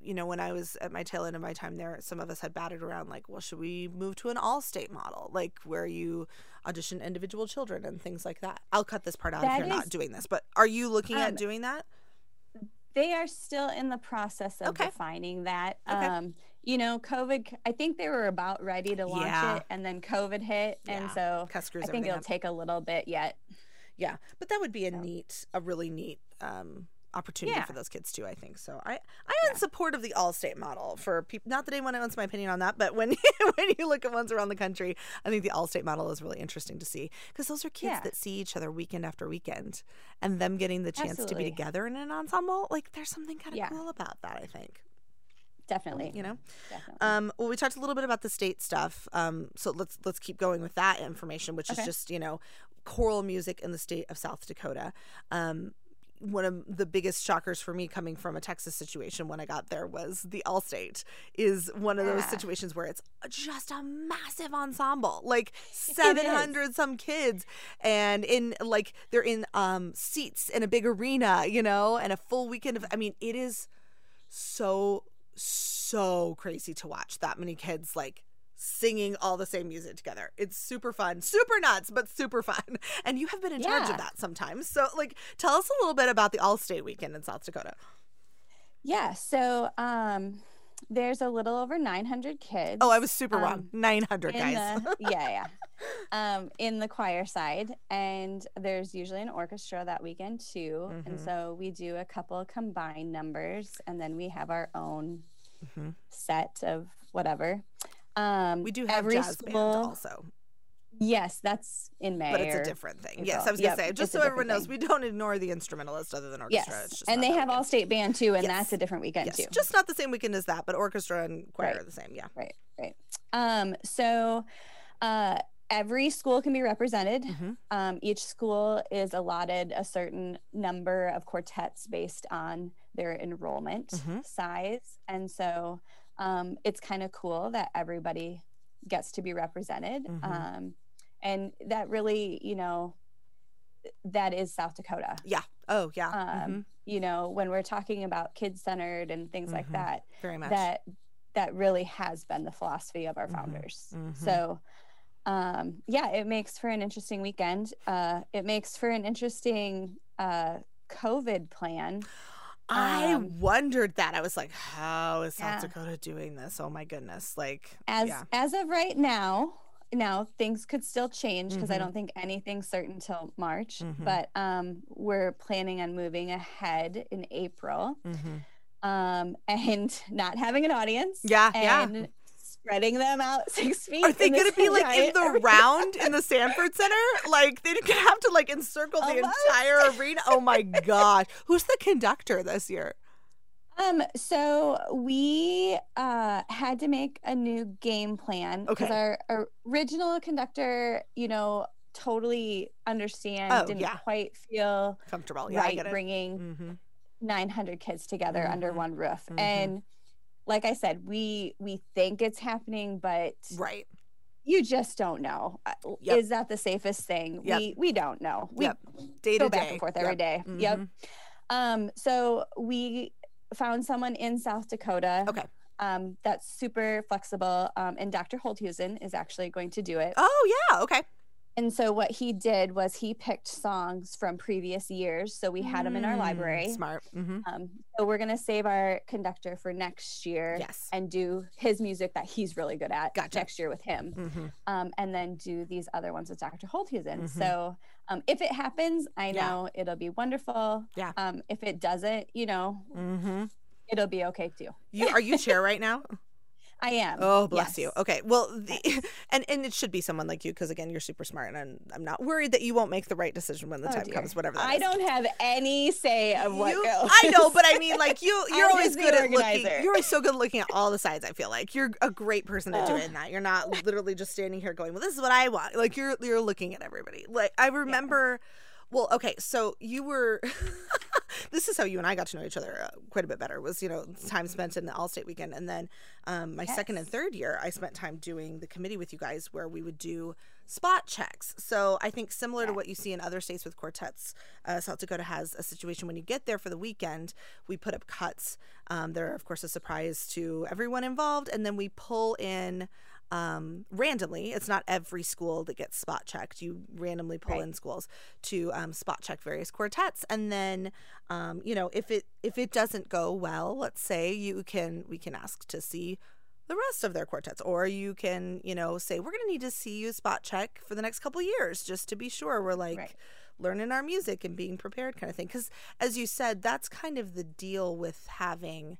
you know, when I was at my tail end of my time there, some of us had batted around like, well, should we move to an all-state model, like where you audition individual children and things like that? I'll cut this part out that if you're is, not doing this, but are you looking um, at doing that? They are still in the process of okay. defining that. Okay. Um, you know, COVID, I think they were about ready to launch yeah. it, and then COVID hit, yeah. and so I think it'll up. take a little bit yet. Yeah, but that would be a so. neat, a really neat um opportunity yeah. for those kids too, I think. So I, I'm yeah. in support of the all-state model for people. Not that anyone wants my opinion on that, but when when you look at ones around the country, I think the all-state model is really interesting to see, because those are kids yeah. that see each other weekend after weekend, and them getting the chance Absolutely. to be together in an ensemble. Like there's something kind of yeah. cool about that, I think. Definitely. You know? Definitely. Um, well, we talked a little bit about the state stuff. Um, so let's let's keep going with that information, which okay. is just, you know, choral music in the state of South Dakota. Um One of the biggest shockers for me, coming from a Texas situation when I got there, was the All-State is one of yeah. those situations where it's just a massive ensemble, like seven hundred some kids, and in like they're in um, seats in a big arena, you know, and a full weekend of, I mean, it is so, so crazy to watch that many kids like singing all the same music together. It's super fun, super nuts, but super fun. And you have been in yeah. charge of that sometimes. So like, tell us a little bit about the All-State Weekend in South Dakota. Yeah, so um, there's a little over nine hundred kids. Oh, I was super um, wrong. nine hundred, guys. The, yeah, yeah. um, in the choir side. And there's usually an orchestra that weekend too. Mm-hmm. And so we do a couple combined numbers, and then we have our own mm-hmm. set of whatever. Um, we do have every jazz school, band also. Yes, that's in May. But it's a different thing. April. Yes, I was going to yep, say, just so everyone knows, thing. we don't ignore the instrumentalist other than orchestra. Yes, it's just and they have all-state band, too, and yes. that's a different weekend, yes. too. Just not the same weekend as that, but orchestra and choir right. are the same, yeah. Right, right. Um, so uh, every school can be represented. Mm-hmm. Um, each school is allotted a certain number of quartets based on their enrollment mm-hmm. size. And so um, it's kind of cool that everybody gets to be represented. Mm-hmm. Um, and that really, you know, that is South Dakota. Yeah. Oh, yeah. Um, mm-hmm. You know, when we're talking about kid-centered and things mm-hmm. like that, very much. that that really has been the philosophy of our mm-hmm. founders. Mm-hmm. So, um, yeah, it makes for an interesting weekend. Uh, it makes for an interesting uh, COVID plan. I um, wondered that. I was like, how is South yeah. Dakota doing this? Oh, my goodness. Like, as yeah. as of right now, now things could still change because mm-hmm. I don't think anything's certain till March, mm-hmm. but um, we're planning on moving ahead in April mm-hmm. um, and not having an audience. Yeah, and yeah. spreading them out six feet. Are they going to be like in the round in the Sanford Center? Like they're going to have to like encircle the Almost. entire arena. Oh my gosh. Who's the conductor this year? Um, so we uh, had to make a new game plan because okay. our, our original conductor, you know, totally understand, oh, didn't yeah. quite feel comfortable yeah, right bringing mm-hmm. nine hundred kids together mm-hmm. under one roof. Mm-hmm. And like I said, we we think it's happening, but right. you just don't know. Yep. Is that the safest thing? Yep. We we don't know. We yep. day to go day. back and forth every yep. day. Mm-hmm. Yep. Um, so we found someone in South Dakota okay. um, that's super flexible. Um, and Doctor Holdhusen is actually going to do it. Oh, yeah. Okay. And so what he did was he picked songs from previous years. So we had mm, them in our library. Smart. Mm-hmm. Um, so we're going to save our conductor for next year yes. and do his music that he's really good at gotcha. next year with him. Mm-hmm. Um, and then do these other ones with Doctor Holdhusen. Mm-hmm. So um, if it happens, I know yeah. it'll be wonderful. Yeah. Um, if it doesn't, you know, mm-hmm. it'll be okay too. You, are you chair right now? I am. Oh, bless yes. you. Okay. Well, the, yes. and, and it should be someone like you because, again, you're super smart, and I'm, I'm not worried that you won't make the right decision when the oh, time dear. comes, whatever that I is. I don't have any say of what you, goes. I know, but I mean, like, you, you're always good at organizer. looking. You're always so good at looking at all the sides, I feel like. You're a great person at oh. doing that. You're not literally just standing here going, well, this is what I want. Like, you're, you're looking at everybody. Like, I remember... Yeah. Well, okay, so you were, this is how you and I got to know each other uh, quite a bit better, was, you know, time spent in the Allstate weekend. And then um, my yes. second and third year, I spent time doing the committee with you guys where we would do spot checks. So I think similar yeah. to what you see in other states with quartets, uh, South Dakota has a situation when you get there for the weekend, we put up cuts. Um, they're, of course, a surprise to everyone involved. And then we pull in. Um, randomly, it's not every school that gets spot checked. You randomly pull right. in schools to um, spot check various quartets, and then um, you know, if it if it doesn't go well, let's say you can we can ask to see the rest of their quartets, or you can you know say we're going to need to see you spot check for the next couple of years just to be sure we're like right. learning our music and being prepared kind of thing. Because as you said, that's kind of the deal with having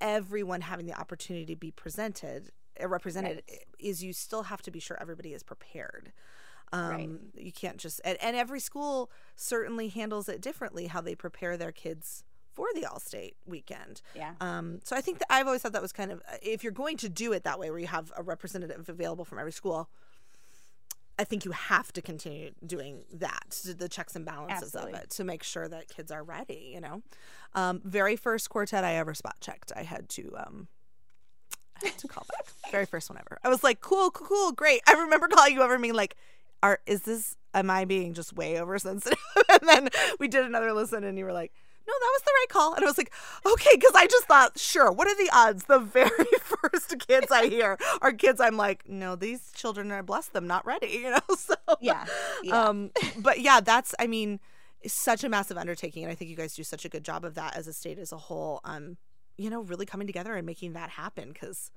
everyone having the opportunity to be presented. represented right. is you still have to be sure everybody is prepared. Um, right. You can't just and, and every school certainly handles it differently how they prepare their kids for the Allstate weekend. Yeah. Um, so I think that I've always thought that was kind of if you're going to do it that way where you have a representative available from every school, I think you have to continue doing that, the checks and balances Absolutely. of it, to make sure that kids are ready. You know, um, very first quartet I ever spot checked, I had to. Um, I had to call back. Very first one ever. I was like, cool, cool, cool, great. I remember calling you over and being like, "Are is this, am I being just way oversensitive?" And then we did another listen and you were like, no, that was the right call. And I was like, okay, because I just thought, sure, what are the odds? The very first kids I hear are kids I'm like, no, these children are, bless them, not ready, you know? So, yeah. yeah. Um, but yeah, that's, I mean, such a massive undertaking. And I think you guys do such a good job of that as a state as a whole. Um, you know, really coming together and making that happen because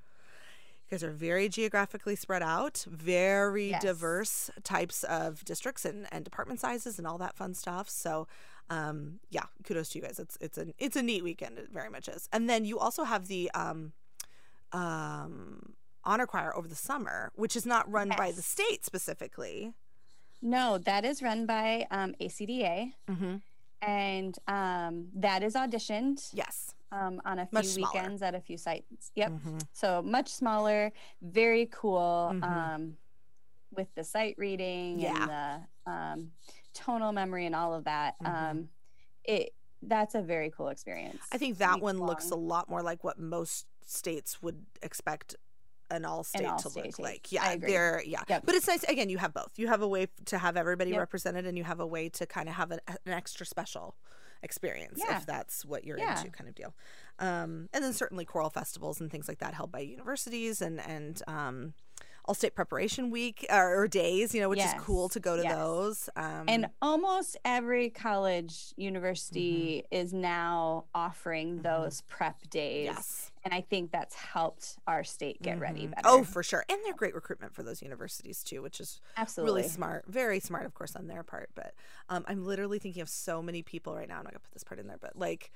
you guys are very geographically spread out, very yes. diverse types of districts and, and department sizes and all that fun stuff. So, um, yeah, kudos to you guys. It's it's an it's a neat weekend. It very much is. And then you also have the um, um, honor choir over the summer, which is not run yes. by the state specifically. No, that is run by um, A C D A, mm-hmm. and um, that is auditioned. Yes. Um, on a few weekends at a few sites. Yep. Mm-hmm. So much smaller, very cool. Mm-hmm. Um, with the sight reading yeah. and the um, tonal memory and all of that, mm-hmm. um, it that's a very cool experience. I think that one long. looks a lot more like what most states would expect an all-state an all to state look state. like. Yeah, they're yeah. Yep. But it's nice. Again, you have both. You have a way to have everybody yep. represented, and you have a way to kind of have an, an extra special experience yeah. if that's what you're yeah. into, kind of deal. Um, and then certainly choral festivals and things like that held by universities and and um, all-state preparation week or, or days, you know, which yes. is cool to go to yes. those. Um, and almost every college university mm-hmm. is now offering mm-hmm. those prep days. Yes. And I think that's helped our state get mm-hmm. ready better. Oh, for sure. And they're great recruitment for those universities, too, which is absolutely really smart. Very smart, of course, on their part. But um, I'm literally thinking of so many people right now. I'm not going to put this part in there. But, like,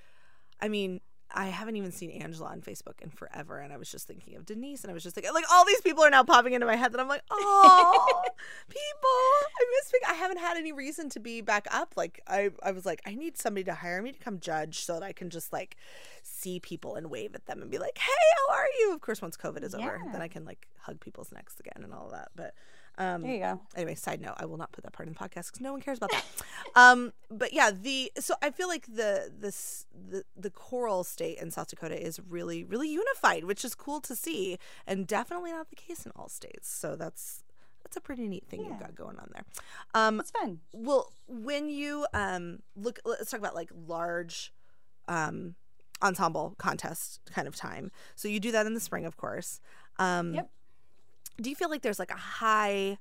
I mean, I haven't even seen Angela on Facebook in forever. And I was just thinking of Denise. And I was just thinking, like, all these people are now popping into my head that I'm like, oh, people, I miss people. I haven't had any reason to be back up. Like, I, I was like, I need somebody to hire me to come judge so that I can just, like, see people and wave at them and be like, hey, how are you? Of course, once COVID is yeah. over, then I can, like, hug people's necks again and all of that. But um, there you go. Anyway, side note, I will not put that part in the podcast because no one cares about that. um, but yeah, the so I feel like the this the the choral state in South Dakota is really really unified, which is cool to see, and definitely not the case in all states. So that's that's a pretty neat thing yeah. you've got going on there. Um, it's fun. Well, when you um look, let's talk about like large, um, ensemble contest kind of time. So you do that in the spring, of course. Um, yep. Do you feel like there's like a high,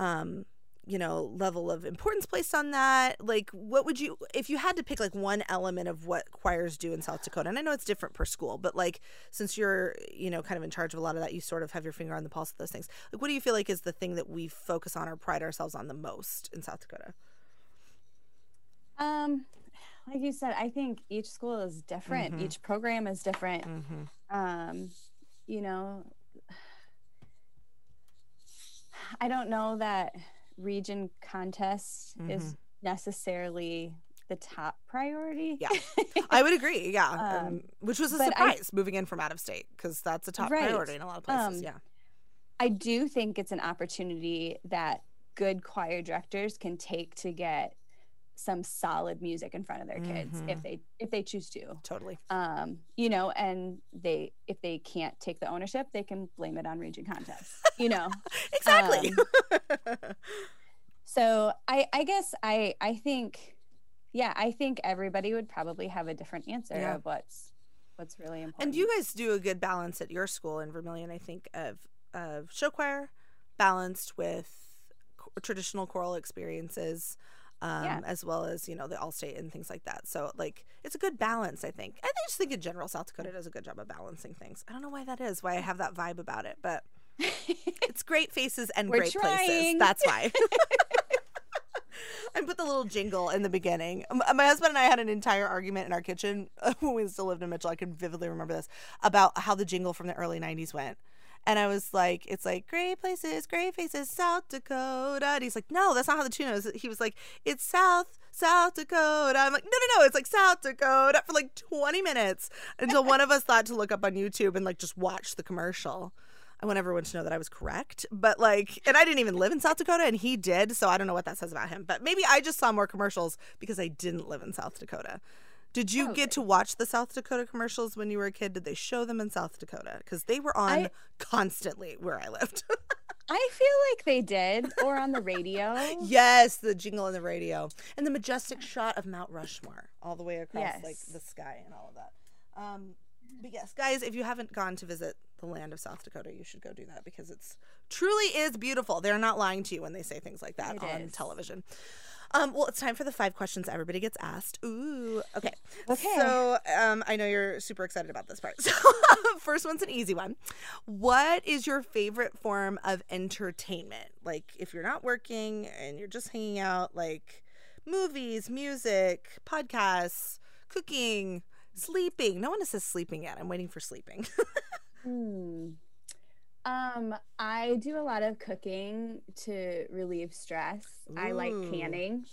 um, you know, level of importance placed on that? Like, what would you, if you had to pick like one element of what choirs do in South Dakota, and I know it's different per school, but like, since you're, you know, kind of in charge of a lot of that, you sort of have your finger on the pulse of those things. Like, what do you feel like is the thing that we focus on or pride ourselves on the most in South Dakota? Um, like you said, I think each school is different. Mm-hmm. Each program is different. Mm-hmm. Um, you know, I don't know that region contests mm-hmm. is necessarily the top priority. Yeah, I would agree. Yeah, um, um, which was a surprise I, moving in from out of state, because that's a top right. priority in a lot of places. Um, yeah, I do think it's an opportunity that good choir directors can take to get some solid music in front of their kids mm-hmm. if they if they choose to. Totally. Um, you know, and they if they can't take the ownership, they can blame it on region contests. You know. Exactly. Um, so I I guess I I think yeah, I think everybody would probably have a different answer yeah. of what's what's really important. And you guys do a good balance at your school in Vermillion, I think, of of show choir balanced with co- traditional choral experiences. Um, yeah. as well as, you know, the all-state and things like that. So, like, it's a good balance, I think. I just think in general, South Dakota does a good job of balancing things. I don't know why that is, why I have that vibe about it, but it's great faces and We're great trying. places. That's why. I put the little jingle in the beginning. My husband and I had an entire argument in our kitchen when we still lived in Mitchell. I can vividly remember this, about how the jingle from the early nineties went. And I was like, it's like, great places, great faces, South Dakota. And he's like, no, that's not how the tune is. He was like, it's South, South Dakota. I'm like, no, no, no, it's like South Dakota for like twenty minutes until one of us thought to look up on YouTube and like just watch the commercial. I want everyone to know that I was correct. But like, and I didn't even live in South Dakota and he did. So I don't know what that says about him. But maybe I just saw more commercials because I didn't live in South Dakota. Did you get to watch the South Dakota commercials when you were a kid? Did they show them in South Dakota? Because they were on I, constantly where I lived. I feel like they did, or on the radio. Yes, the jingle on the radio. And the majestic shot of Mount Rushmore all the way across yes. like the sky and all of that. Um, but yes, guys, if you haven't gone to visit the land of South Dakota, you should go do that because it's truly is beautiful. They're not lying to you when they say things like that it on is. television. Um, well, it's time for the five questions everybody gets asked. Ooh, okay. Okay. So um, I know you're super excited about this part. So first one's an easy one. What is your favorite form of entertainment? Like if you're not working and you're just hanging out, like movies, music, podcasts, cooking, sleeping. No one says sleeping yet. I'm waiting for sleeping. hmm. Um, I do a lot of cooking to relieve stress. Ooh. I like canning.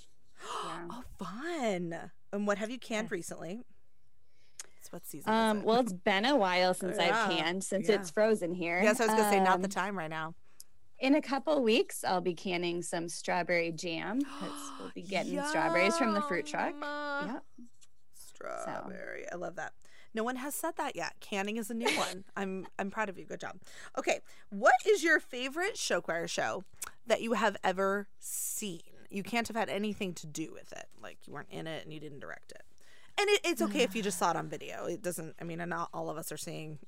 Yeah. Oh, fun. And what have you canned yeah. recently? It's what season Um, is it? Well, it's been a while since yeah. I've canned, since yeah. it's frozen here. Yes, I was going to um, say, not the time right now. in a couple weeks, I'll be canning some strawberry jam. We'll be getting Yum. strawberries from the fruit truck. Yep. Strawberry. So. I love that. No one has said that yet. Canning is a new one. I'm I'm proud of you. Good job. Okay. What is your favorite show choir show that you have ever seen? You can't have had anything to do with it. Like, you weren't in it and you didn't direct it. And it, it's okay if you just saw it on video. It doesn't, I mean, and not all of us are seeing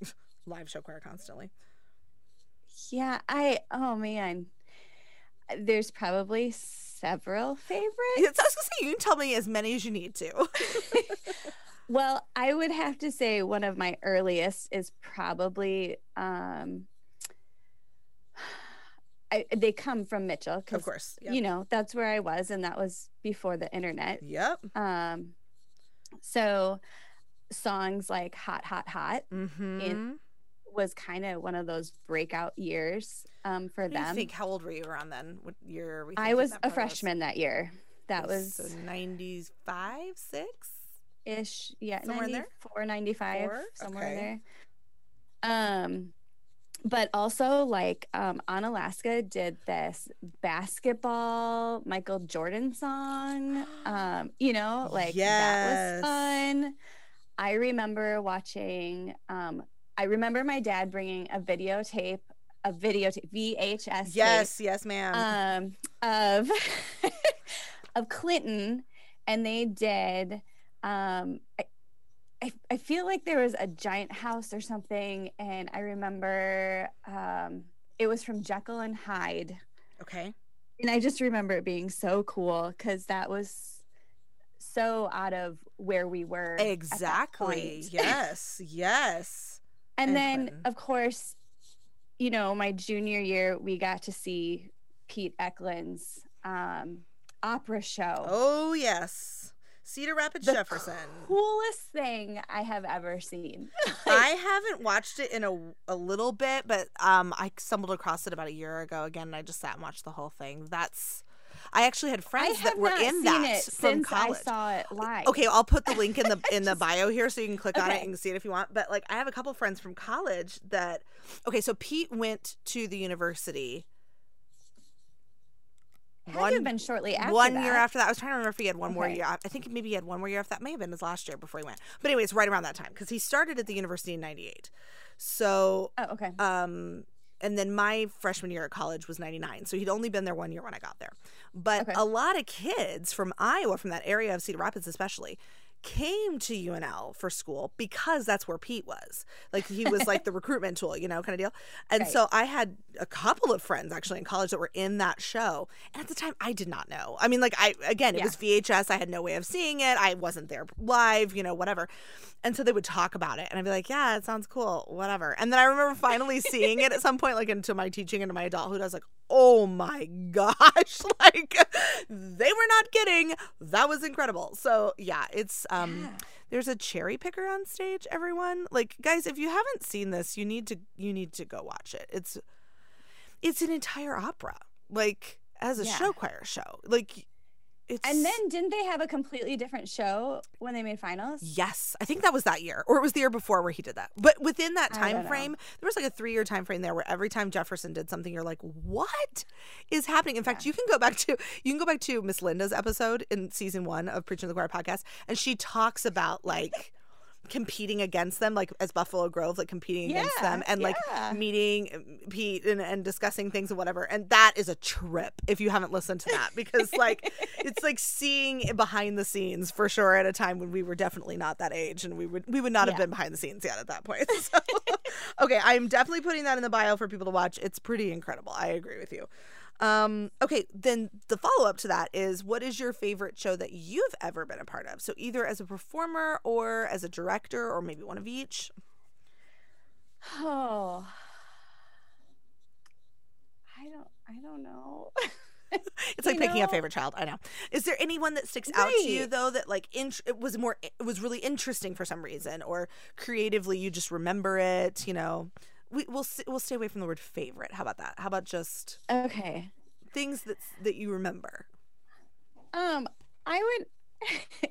live show choir constantly. Yeah, I, oh man. There's probably several favorites. Yeah, so I was going to say, you can tell me as many as you need to. Well, I would have to say one of my earliest is probably, um, I, they come from Mitchell. Of course. Yep. You know, that's where I was, and that was before the internet. Yep. Um, so songs like Hot, Hot, Hot mm-hmm. in, was kind of one of those breakout years um, for what them. Do you think, how old were you around then? What year? I was a freshman was? that year. That was, was so ninety-five, six? Ish, yeah, somewhere ninety-four, ninety-five, somewhere okay. in there. Um, but also, like, um, On Alaska did this basketball Michael Jordan song. Um, you know, like yes. that was fun. I remember watching. Um, I remember my dad bringing a videotape, a videotape V H S. Yes, tape, yes, ma'am. Um, of of Clinton, and they did. Um, I, I, I feel like there was a giant house or something, and I remember um, it was from Jekyll and Hyde. Okay. And I just remember it being so cool because that was so out of where we were. Exactly. Yes. Yes. And, and then, fun. of course, you know, my junior year, we got to see Pete Eklund's um, opera show. Oh, yes. Cedar Rapids, the Jefferson. Coolest thing I have ever seen. Like, I haven't watched it in a, a little bit, but um, I stumbled across it about a year ago again, and I just sat and watched the whole thing. That's I actually had friends that were in that from college. I saw it live. Okay, I'll put the link in the in the bio here so you can click on it and see it if you want. But like, I have a couple friends from college that okay, so Pete went to the university. Had one, to have been shortly after one that. year after that. I was trying to remember if he had one okay. more year. I think maybe he had one more year after that. May have been his last year before he went. But anyway, it's right around that time because he started at the university in ninety-eight. So, oh, okay. Um, and then my freshman year at college was ninety-nine. So he'd only been there one year when I got there. But okay. a lot of kids from Iowa, from that area of Cedar Rapids especially, came to U N L for school because that's where Pete was. Like, he was like the recruitment tool, you know, kind of deal. And right. so I had a couple of friends actually in college that were in that show. And at the time, I did not know. I mean, like, I, again, it yeah. was V H S. I had no way of seeing it. I wasn't there live, you know, whatever. And so they would talk about it. And I'd be like, yeah, it sounds cool, whatever. And then I remember finally seeing it at some point, like into my teaching, into my adulthood. I was like, oh my gosh, like, they were not kidding. That was incredible. So yeah, it's um yeah. there's a cherry picker on stage, everyone. Like, guys, if you haven't seen this, you need to you need to go watch it. It's it's an entire opera, like, as a yeah. show choir show. Like, it's... And then didn't they have a completely different show when they made finals? Yes. I think that was that year. Or it was the year before where he did that. But within that time frame, there was like a three-year time frame there where every time Jefferson did something, you're like, what is happening? In yeah. fact, you can go back to you can go back to Miss Linda's episode in season one of Preaching to the Choir podcast, and she talks about like competing against them, like as Buffalo Grove, like competing yeah, against them and like yeah. meeting Pete and, and discussing things and whatever. And that is a trip if you haven't listened to that, because like it's like seeing behind the scenes for sure at a time when we were definitely not that age, and we would we would not yeah. have been behind the scenes yet at that point. So, okay, I'm definitely putting that in the bio for people to watch. It's pretty incredible. I agree with you. Um, okay, then the follow-up to that is, what is your favorite show that you've ever been a part of? So either as a performer or as a director, or maybe one of each. Oh, I don't, I don't know. It's like you picking know? a favorite child. I know. Is there anyone that sticks right. out to you though that like int- it was more, it was really interesting for some reason, or creatively you just remember it? You know. We, we'll we'll stay away from the word favorite. How about that? How about just okay things that that you remember? Um, I would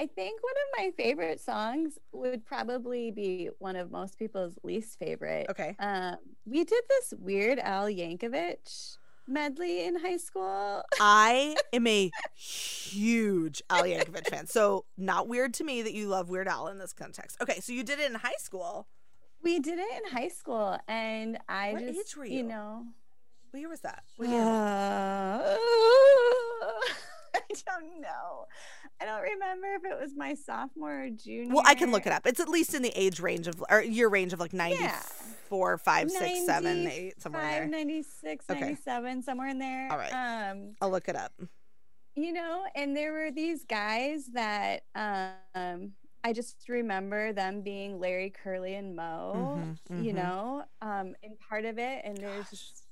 I think one of my favorite songs would probably be one of most people's least favorite. Okay. Um, we did this Weird Al Yankovic medley in high school. I am a huge Al Yankovic fan. So not weird to me that you love Weird Al in this context. Okay, so you did it in high school. We did it in high school, and I what just, age were you? you know. What year was that? What year? Uh, I don't know. I don't remember if it was my sophomore or junior. Well, I can look it up. It's at least in the age range of, or year range of like ninety-four, yeah. five, six, seven, eight, somewhere in there. ninety-six, okay. ninety-seven, somewhere in there. All right. Um, I'll look it up. You know, and there were these guys that um, I just remember them being Larry, Curly, and Moe, mm-hmm, mm-hmm. you know, um, and part of it. And there's just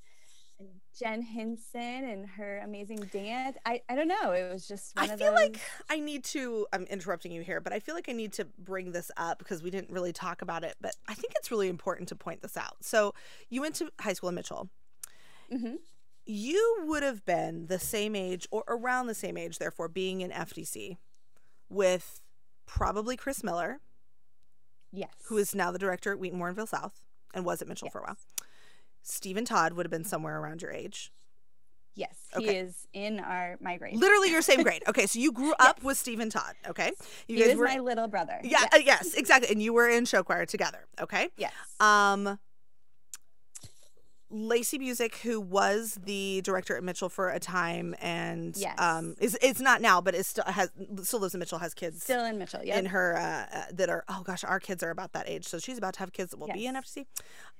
Jen Henson and her amazing dance. I, I don't know. It was just one I of feel those... like I need to... I'm interrupting you here, but I feel like I need to bring this up because we didn't really talk about it, but I think it's really important to point this out. So you went to high school in Mitchell. Mm-hmm. You would have been the same age or around the same age, therefore, being in F D C with probably Chris Miller. Yes. Who is now the director at Wheaton Warrenville South and was at Mitchell yes. for a while. Stephen Todd would have been somewhere around your age. Yes, he okay. is in our my grade. Literally your same grade. Okay, so you grew up yes. with Stephen Todd. Okay, you he guys was were, my little brother. Yeah, yes. Uh, yes, exactly. And you were in show choir together. Okay. Yes. Um, Lacey Musick, who was the director at Mitchell for a time, and yes. um, is it's not now, but is still has still lives in Mitchell, has kids still in Mitchell. Yeah. In her uh, uh, that are oh gosh, our kids are about that age, so she's about to have kids that will yes. be in F D C.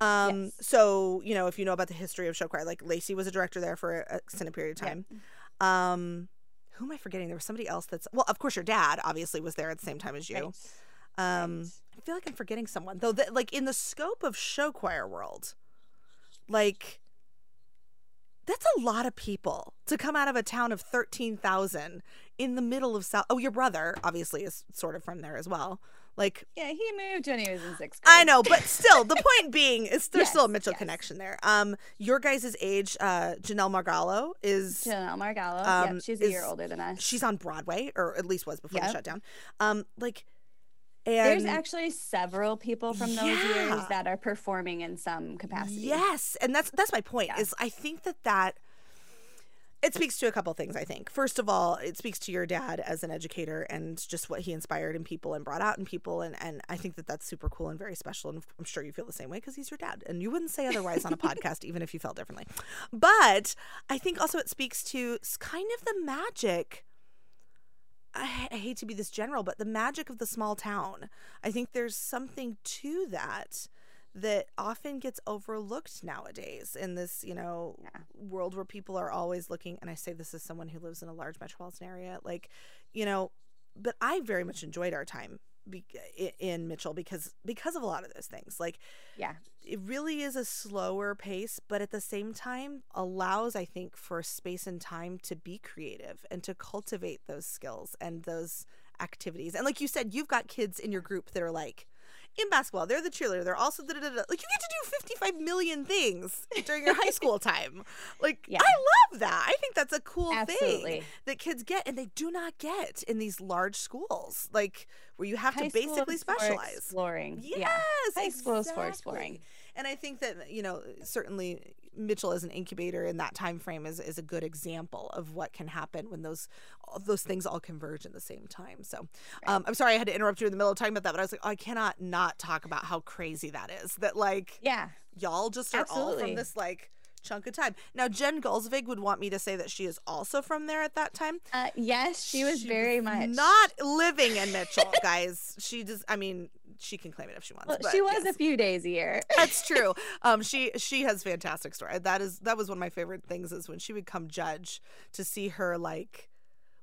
Um, yes. So you know, if you know about the history of show choir, like Lacey was a director there for a extended period of time. Yep. Um, who am I forgetting? There was somebody else that's well, of course, your dad obviously was there at the same time as you. Right. Um, right. I feel like I'm forgetting someone though. That like in the scope of show choir world. Like, that's a lot of people to come out of a town of thirteen thousand in the middle of South. Oh, your brother, obviously, is sort of from there as well. Like, yeah, he moved when he was in sixth grade. I know, but still, the point being is there's yes, still a Mitchell yes. connection there. Um, your guys' age, uh, Janelle Margallo is... Janelle Margallo, um, yeah, she's a is, year older than us. She's on Broadway, or at least was before yep. the shutdown. Um, like... And there's actually several people from those yeah. years that are performing in some capacity. Yes, and that's that's my point. Yeah. Is I think that that it speaks to a couple things. I think first of all, it speaks to your dad as an educator and just what he inspired in people and brought out in people, and and I think that that's super cool and very special. And I'm sure you feel the same way because he's your dad, and you wouldn't say otherwise on a podcast, even if you felt differently. But I think also it speaks to kind of the magic. I hate to be this general, but the magic of the small town. I think there's something to that that often gets overlooked nowadays in this, you know, yeah. world where people are always looking. And I say this as someone who lives in a large metropolitan area, like, you know, but I very much enjoyed our time be- in Mitchell because because of a lot of those things. Like, yeah, it really is a slower pace, but at the same time allows, I think, for space and time to be creative and to cultivate those skills and those activities. And like you said, you've got kids in your group that are like, in basketball, they're the cheerleader. They're also da da da. Like you get to do fifty-five million things during your high school time. Like yeah. I love that. I think that's a cool Absolutely. Thing that kids get and they do not get in these large schools, like where you have high to basically specialize. For exploring, yes, yeah. high school exactly. is for exploring. And I think that you know certainly Mitchell as an incubator in that time frame is is a good example of what can happen when those those things all converge at the same time. So um, I'm sorry I had to interrupt you in the middle of talking about that, but I was like, oh, I cannot not. Talk about how crazy that is that like yeah y'all just are Absolutely. All from this like chunk of time. Now Jen Goldsvig would want me to say that she is also from there at that time. Uh yes, she was she very much not living in Mitchell. Guys, she just I mean she can claim it if she wants. Well, but she was yes. a few days a year. That's true. Um she she has fantastic story. That is that was one of my favorite things is when she would come judge to see her like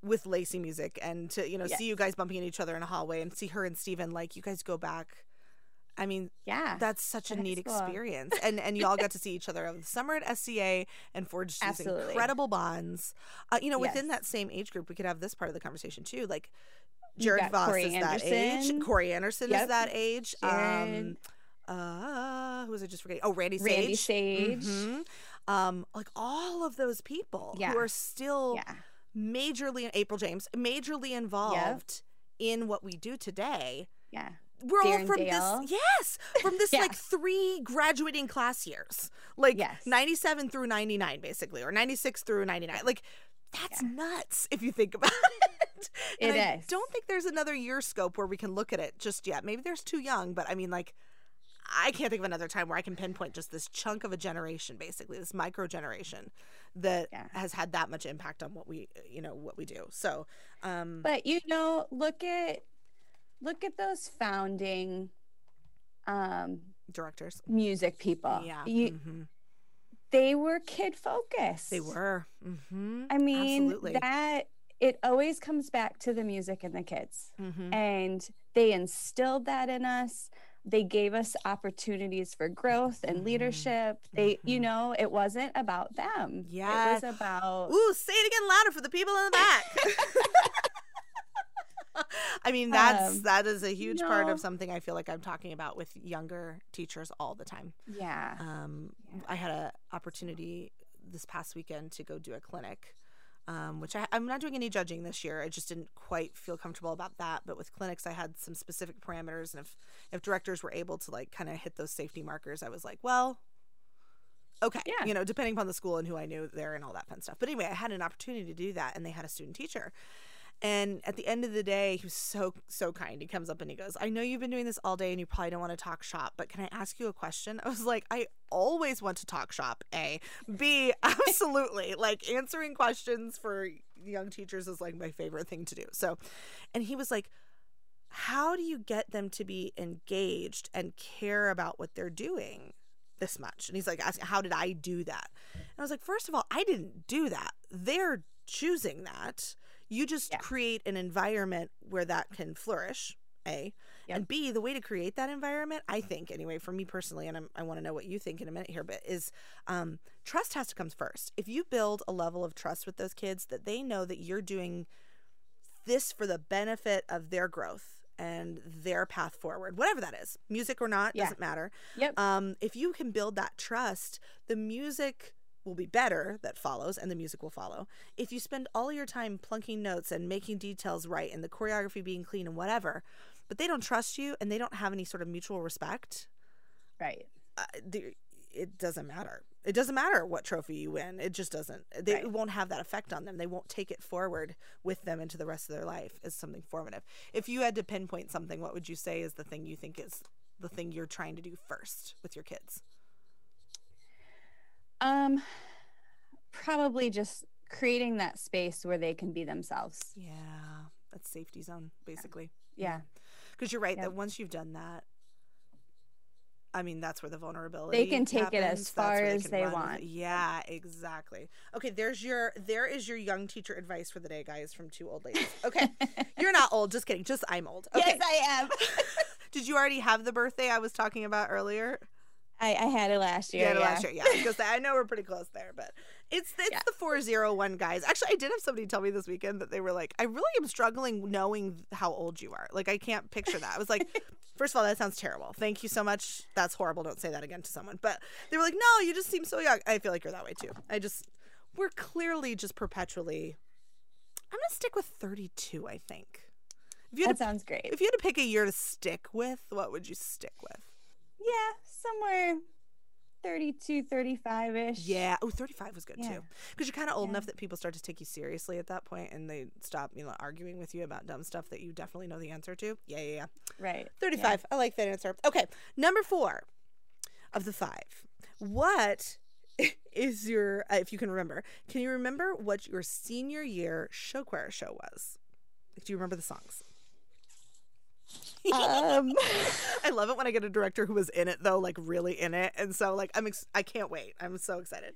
with Lacey Musick and to you know yes. see you guys bumping into each other in a hallway and see her and Steven like you guys go back. I mean, yeah, that's such a that's neat cool. experience. And and y'all got to see each other over the summer at S C A and forged these Absolutely. Incredible bonds. Uh, you know, yes. within that same age group, we could have this part of the conversation too. Like Jared Voss Corey is Anderson. That age. Corey Anderson yep. is that age. Um, uh, who was I just forgetting? Oh, Randy Sage. Randy Sage. Mm-hmm. Um, like all of those people yeah. who are still yeah. majorly, April James, majorly involved. Yep. in what we do today. Yeah. We're Darren all from Dale. this, yes, from this yeah. like three graduating class years, like yes. ninety-seven through ninety-nine, basically, or ninety-six through ninety-nine. Like, that's yeah. nuts if you think about it. And it I is. don't think there's another year scope where we can look at it just yet. Maybe there's too young, but I mean, like, I can't think of another time where I can pinpoint just this chunk of a generation, basically, this micro generation that yeah. has had that much impact on what we, you know, what we do. So, um, but you know, look at. Look at those founding um, directors, music people. Yeah, you, mm-hmm. they were kid focused. They were. Mm-hmm. I mean, Absolutely. that it always comes back to the music and the kids, mm-hmm. and they instilled that in us. They gave us opportunities for growth and leadership. They, you know, it wasn't about them. Yeah, it was about. Ooh, say it again louder for the people in the back. I mean, that's um, that is a huge you know, part of something I feel like I'm talking about with younger teachers all the time. Yeah. Um, yeah. I had an opportunity this past weekend to go do a clinic, um, which I, I'm not doing any judging this year. I just didn't quite feel comfortable about that. But with clinics, I had some specific parameters. And if, if directors were able to, like, kind of hit those safety markers, I was like, well, okay. Yeah. You know, depending upon the school and who I knew there and all that fun stuff. But anyway, I had an opportunity to do that, and they had a student teacher. And at the end of the day, he was so, so kind. He comes up and he goes, I know you've been doing this all day and you probably don't want to talk shop, but can I ask you a question? I was like, I always want to talk shop, A. B, absolutely. Like, answering questions for young teachers is, like, my favorite thing to do. So, and he was like, how do you get them to be engaged and care about what they're doing this much? And he's like, asking, how did I do that? And I was like, first of all, I didn't do that. They're choosing that. You just yeah. create an environment where that can flourish, A. Yep. And B, the way to create that environment, I think, anyway, for me personally, and I'm, I want to know what you think in a minute here, but is um, trust has to come first. If you build a level of trust with those kids that they know that you're doing this for the benefit of their growth and their path forward, whatever that is, music or not, yeah. doesn't matter. Yep. Um, if you can build that trust, the music will be better that follows, and the music will follow. If you spend all your time plunking notes and making details right and the choreography being clean and whatever, but they don't trust you and they don't have any sort of mutual respect, right? Uh, they, it doesn't matter. It doesn't matter what trophy you win. It just doesn't. They right. won't have that effect on them. They won't take it forward with them into the rest of their life as something formative. If you had to pinpoint something, what would you say is the thing you think is the thing you're trying to do first with your kids? Um, probably just creating that space where they can be themselves. Yeah. That's safety zone, basically. Yeah. Because yeah. you're right yeah. that once you've done that, I mean, that's where the vulnerability They can take happens. it as far as they, they want. Yeah, exactly. Okay, there's your, there is your young teacher advice for the day, guys, from two old ladies. Okay. You're not old. Just kidding. Just I'm old. Okay. Yes, I am. Did you already have the birthday I was talking about earlier? I, I had it last year. You had it yeah. last year, yeah. Because I know we're pretty close there, but it's it's yeah. the four oh one, guys. Actually, I did have somebody tell me this weekend that they were like, I really am struggling knowing how old you are. Like, I can't picture that. I was like, first of all, that sounds terrible. Thank you so much. That's horrible. Don't say that again to someone. But they were like, no, you just seem so young. I feel like you're that way, too. I just, we're clearly just perpetually, I'm going to stick with thirty-two, I think. If you had that to, sounds great. If you had to pick a year to stick with, what would you stick with? Yeah, somewhere thirty-two, thirty-five-ish. Yeah. Oh, thirty-five was good, yeah. too. Because you're kind of old yeah. enough that people start to take you seriously at that point, and they stop, you know, arguing with you about dumb stuff that you definitely know the answer to. Yeah, yeah, yeah. Right. thirty-five. Yeah. I like that answer. Okay. Number four of the five. What is your, uh, if you can remember, can you remember what your senior year show choir show was? Do you remember the songs? um I love it when I get a director who was in it, though, like really in it, and so like I'm ex- I can't wait. I'm so excited.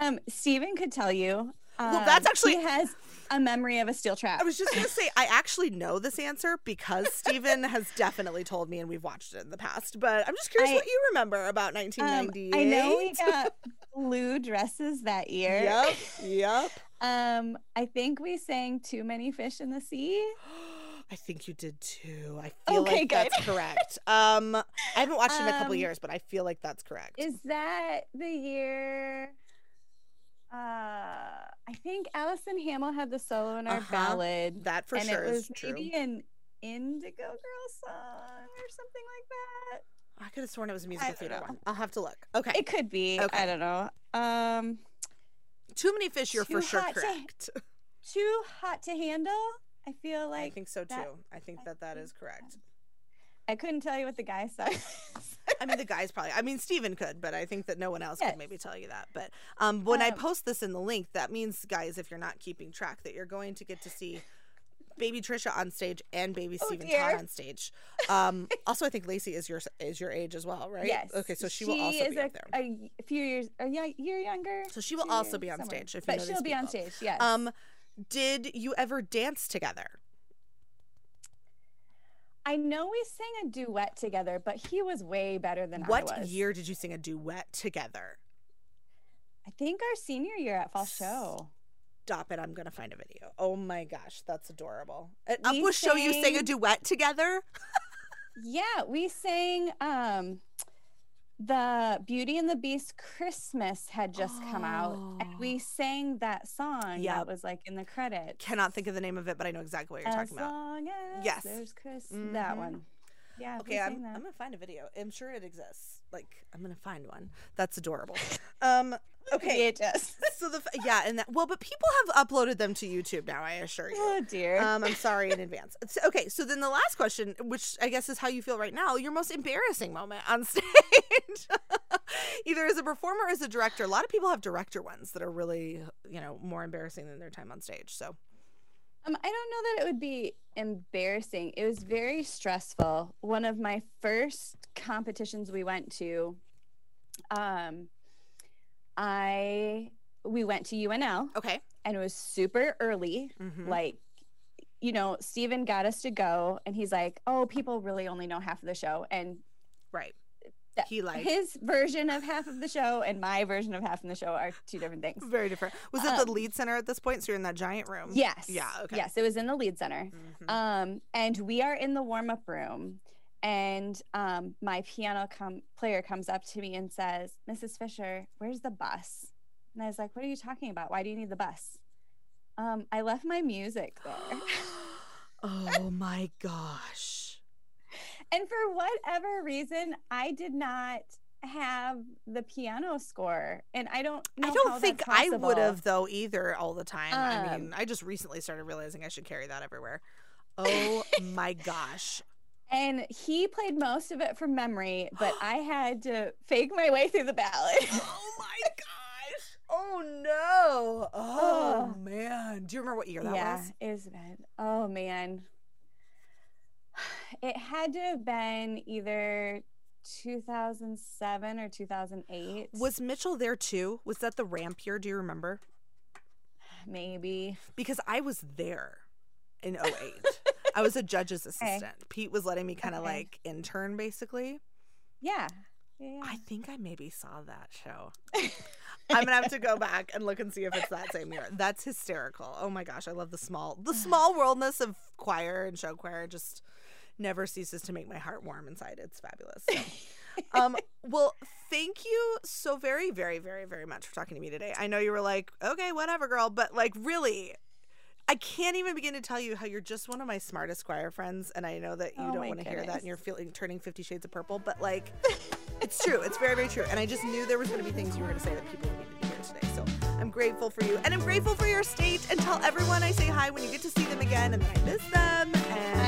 Um Stephen could tell you. Um, well, that's actually he has a memory of a steel trap. I was just gonna say I actually know this answer because Stephen has definitely told me, and we've watched it in the past. But I'm just curious I, what you remember about nineteen ninety-eight. Um, I know we got blue dresses that year. Yep. Yep. um I think we sang "Too Many Fish in the Sea." I think you did too. I feel okay, like good. That's correct. Um, I haven't watched it in a couple um, years, but I feel like that's correct. Is that the year? Uh, I think Allison Hamill had the solo in our uh-huh. ballad. That for and sure is true. And it was maybe in Indigo Girl song or something like that. I could have sworn it was a musical theater know. one. I'll have to look. Okay. It could be. Okay. I don't know. Um, Too Many Fish, you're for sure correct. To, too Hot to Handle? I feel like. I think so that, too. I think I that that think is correct. I couldn't tell you what the guy said. I mean, the guys probably. I mean, Stephen could, but I think that no one else yes. could maybe tell you that. But um, when um, I post this in the link, that means, guys, if you're not keeping track, that you're going to get to see Baby Trisha on stage and Baby oh, Stephen Todd on stage. Um, also, I think Lacey is your is your age as well, right? Yes. Okay, so she, she will also is be a, up there. A few years, a year younger. So she will also be on somewhere. stage. If but you know she'll be people. on stage. Yes. Um, did you ever dance together? I know we sang a duet together, but he was way better than what I was. What year did you sing a duet together? I think our senior year at Fall Show. Stop it. I'm going to find a video. Oh, my gosh. That's adorable. At we Up Will sang... Show you sang a duet together? Yeah. We sang um, the Beauty and the Beast Christmas had just oh. come out, and we sang that song yeah. that was, like, in the credits. Cannot think of the name of it, but I know exactly what you're as talking long about. As yes. There's Chris. Mm-hmm. That one. Yeah. Okay. I'm, I'm going to find a video. I'm sure it exists. Like, I'm going to find one. That's adorable. Um, okay. V H S. So the, yeah. And that, well, but people have uploaded them to YouTube now, I assure you. Oh, dear. Um, I'm sorry in advance. So, okay. So then the last question, which I guess is how you feel right now, your most embarrassing moment on stage, either as a performer or as a director. A lot of people have director ones that are really, you know, more embarrassing than their time on stage. So. Um, I don't know that it would be embarrassing. It was very stressful. One of my first competitions we went to, um, I we went to U N L. Okay. And it was super early. Mm-hmm. Like, you know, Steven got us to go, and he's like, "Oh, people really only know half of the show." And right. He liked his version of half of the show and my version of half of the show are two different things. Very different. Was um, it the Lead Center at this point? So you're in that giant room. Yes. Yeah. Okay. Yes, it was in the Lead Center. Mm-hmm. Um, and we are in the warm-up room, and um, my piano com player comes up to me and says, "Missus Fisher, where's the bus?" And I was like, "What are you talking about? Why do you need the bus?" Um, I left my music there. Oh my gosh. And for whatever reason, I did not have the piano score, and I don't know I don't how think that's I would have, though, either all the time. Um, I mean, I just recently started realizing I should carry that everywhere. Oh, my gosh. And he played most of it from memory, but I had to fake my way through the ballad. Oh, my gosh. Oh, no. Oh, oh, man. Do you remember what year that yeah, was? Yeah, it was bad. Oh, man. It had to have been either two thousand seven or two thousand eight. Was Mitchell there too? Was that the ramp year? Do you remember? Maybe. Because I was there in oh eight. I was a judge's assistant. Okay. Pete was letting me kind of okay. like intern basically. Yeah. Yeah. I think I maybe saw that show. I'm going to have to go back and look and see if it's that same year. That's hysterical. Oh, my gosh. I love the small the small worldness of choir and show choir. Just never ceases to make my heart warm inside. It's fabulous. So, um, well, thank you so very, very, very, very much for talking to me today. I know you were like, okay, whatever, girl. But, like, really, I can't even begin to tell you how you're just one of my smartest choir friends. And I know that you oh don't want to hear that and you're feeling turning Fifty Shades of Purple. But, like... It's true. It's very, very true. And I just knew there was going to be things you were going to say that people needed to hear today. So I'm grateful for you. And I'm grateful for your state. And tell everyone I say hi when you get to see them again and that I miss them. And